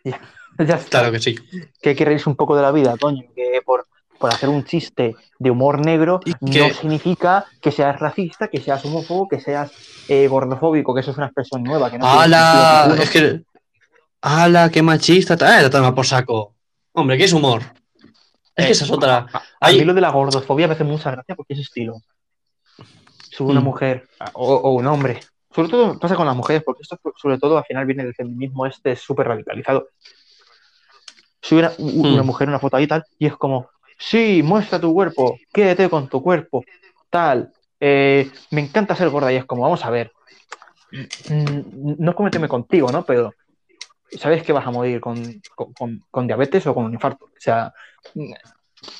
Ya. Ya está. Claro que sí. Que hay que reírse un poco de la vida, coño. Que por, por hacer un chiste de humor negro que... no significa que seas racista, que seas homófobo, que seas eh, gordofóbico, que eso es una expresión nueva. Que no ¡Hala! Es que... ¡Hala! ¡Qué machista! ¡Ah, toma por saco! Hombre, ¿qué es humor? Es eh, que esa es otra. Hay... A mí lo de la gordofobia me hace mucha gracia porque es estilo. Sube una mm. mujer o, o un hombre Sobre todo pasa con las mujeres, porque esto sobre todo al final viene del feminismo este súper radicalizado. Si hubiera una, una mujer en una foto ahí y tal, y es como, sí, muestra tu cuerpo, quédate con tu cuerpo, tal, eh, me encanta ser gorda, y es como, vamos a ver, no es cométeme contigo, ¿no? Pero sabes que vas a morir con, con, con, con diabetes o con un infarto. O sea,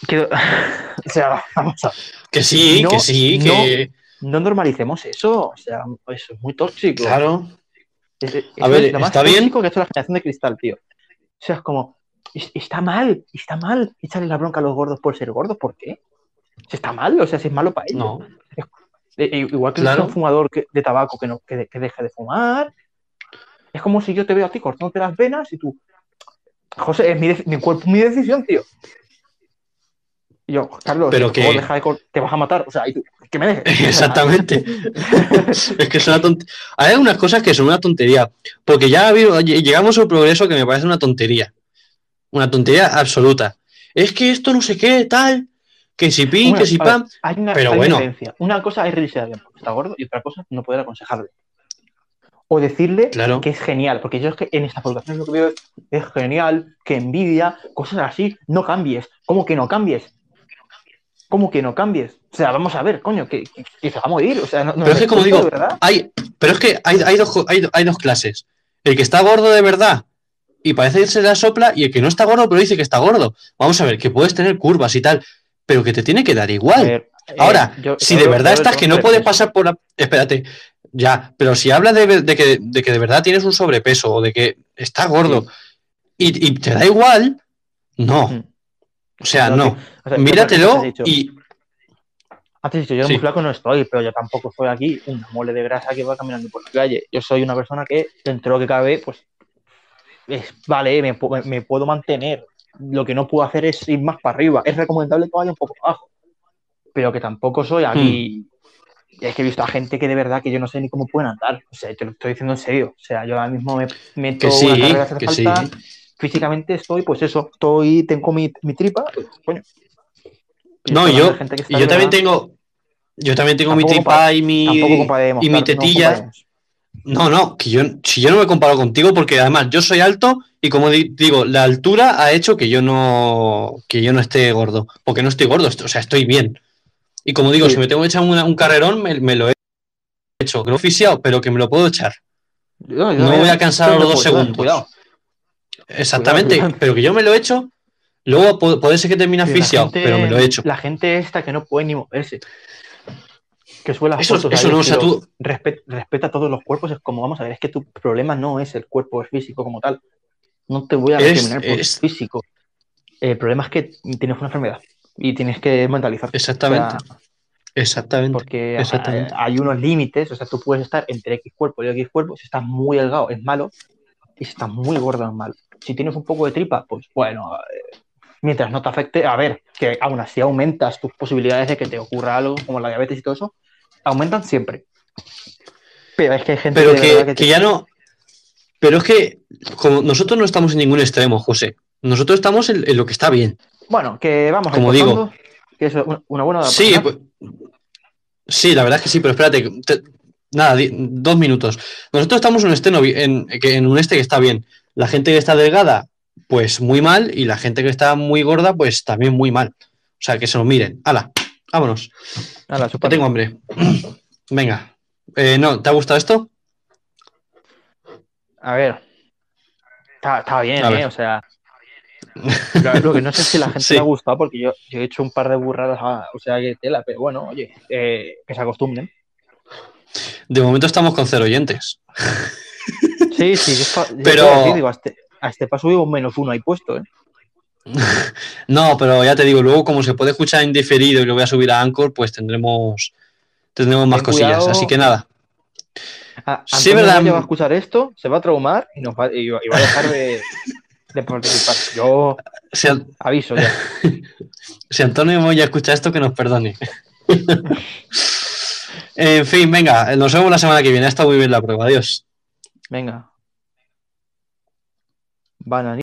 quiero, o sea, vamos a ver. Que sí, no, que sí, no, que... No normalicemos eso, o sea, eso es muy tóxico. Claro. Es, es, a ver, es lo más ¿está tóxico bien? Que esto es la generación de cristal, tío. O sea, es como, es, está mal, está mal echarle la bronca a los gordos por ser gordos, ¿por qué? Si está mal, o sea, si es malo para ellos. No. Es, igual que claro. Un fumador que, de tabaco que, no, que, que deje de fumar. Es como si yo te veo a ti cortándote las venas y tú... José, es mi, de- mi cuerpo, mi decisión, tío. Y yo, Carlos, pero que... deja de cor- te vas a matar. O sea, y tú... Que me dejes. Exactamente. Es que es una tontería. Hay algunas cosas que son una tontería. Porque ya ha habido, llegamos a un progreso que me parece una tontería. Una tontería absoluta. Es que esto no sé qué, tal. Que si pin, bueno, que si pam. Hay una, pero hay bueno. Diferencia. Una cosa es reírse de alguien porque está gordo y otra cosa no poder aconsejarle. O decirle claro. Que es genial. Porque yo es que en estas publicaciones lo que veo es, es genial, que envidia, cosas así. No cambies. ¿Cómo que no cambies? ¿Cómo que no cambies? O sea, vamos a ver, coño, que, que, que se va a morir. O sea, no, no pero es que, como digo, hay, pero es que hay, hay, dos, hay, hay dos clases. El que está gordo de verdad y parece irse la sopla, y el que no está gordo pero dice que está gordo. Vamos a ver, que puedes tener curvas y tal, pero que te tiene que dar igual. Ver, ahora, eh, yo, si yo de verdad estás que no puedes pasar por la... Espérate, ya, pero si hablas de, de, que, de que de verdad tienes un sobrepeso o de que estás gordo sí. y, y te da igual, no. Mm. O sea, no. no. O sea, míratelo y... Antes dicho, yo sí. Muy flaco no estoy, pero yo tampoco soy aquí una mole de grasa que va caminando por la calle. Yo soy una persona que, dentro de lo que cabe, pues... Es, vale, me, me puedo mantener. Lo que no puedo hacer es ir más para arriba. Es recomendable que vaya un poco abajo. Pero que tampoco soy aquí... Mm. Es que he visto a gente que de verdad que yo no sé ni cómo pueden andar. O sea, te lo estoy diciendo en serio. O sea, yo ahora mismo me meto sí, una carrera que hace falta... Sí. Físicamente estoy, pues eso, estoy, tengo mi, mi tripa, pues, coño. Y no, yo, y yo también tengo, yo también tengo mi tripa compa- y mi, y mi tetilla. No, no, no, que yo, si yo no me comparo contigo, porque además yo soy alto y como di- digo, la altura ha hecho que yo no, que yo no esté gordo, porque no estoy gordo, o sea, estoy bien. Y como digo, sí. Si me tengo que echar una, un carrerón, me, me lo he hecho, que lo he oficiado, pero que me lo puedo echar. No, no me voy a cansar a los dos segundos. Cuidado. Exactamente, cuidado, cuidado. Pero que yo me lo he hecho. Luego puede ser que termine asfixiado, pero me lo he hecho. La gente esta que no puede ni moverse, que suele las eso, fotos, eso no, o sea, tú... respet, respeta todos los cuerpos. Es como, vamos a ver, es que tu problema no es el cuerpo físico como tal. No te voy a discriminar por el físico. El problema es que tienes una enfermedad y tienes que mentalizarte. Exactamente. O sea, Exactamente. Porque Exactamente. Hay, hay unos límites. O sea, tú puedes estar entre X cuerpo y X cuerpo. Si estás muy delgado, es malo. Y si estás muy gordo, es malo. Si tienes un poco de tripa, pues bueno, eh, mientras no te afecte, a ver, que aún así aumentas tus posibilidades de que te ocurra algo como la diabetes y todo eso, aumentan siempre. Pero es que hay gente pero de que, que, que te... ya no. Pero es que como nosotros no estamos en ningún extremo, José. Nosotros estamos en, en lo que está bien. Bueno, que vamos. Como digo, que es una buena. Sí, pues, sí, la verdad es que sí, pero espérate. Te, nada, di, dos minutos. Nosotros estamos en un, este no, en, en un este que está bien. La gente que está delgada, pues muy mal, y la gente que está muy gorda, pues también muy mal. O sea, que se lo miren. ¡Hala! ¡Vámonos! ¡Hala, super! Tengo hambre. Venga. Eh, no, ¿te ha gustado esto? A ver. Está, está bien, A ¿eh? Ver. O sea... Claro, lo que no sé si la gente sí. Le ha gustado, porque yo, yo he hecho un par de burradas, ah, o sea, que tela, pero bueno, oye, eh, que se acostumbren. De momento estamos con cero oyentes. Sí, sí. Yo está, yo pero... Decir, digo, hasta... A este paso vivo menos uno ahí puesto, ¿eh? No, pero ya te digo, luego como se puede escuchar en diferido y lo voy a subir a Anchor, pues tendremos tendremos más cuidado. Cosillas, así que nada. Ah, sí, Antonio verdad. Va a escuchar esto, se va a traumar y, nos va, y va a dejar de, de participar. Yo si an... aviso ya. Si Antonio Moya escucha esto, que nos perdone. En fin, venga, nos vemos la semana que viene. Ha estado muy bien la prueba, adiós. Venga. Bananita.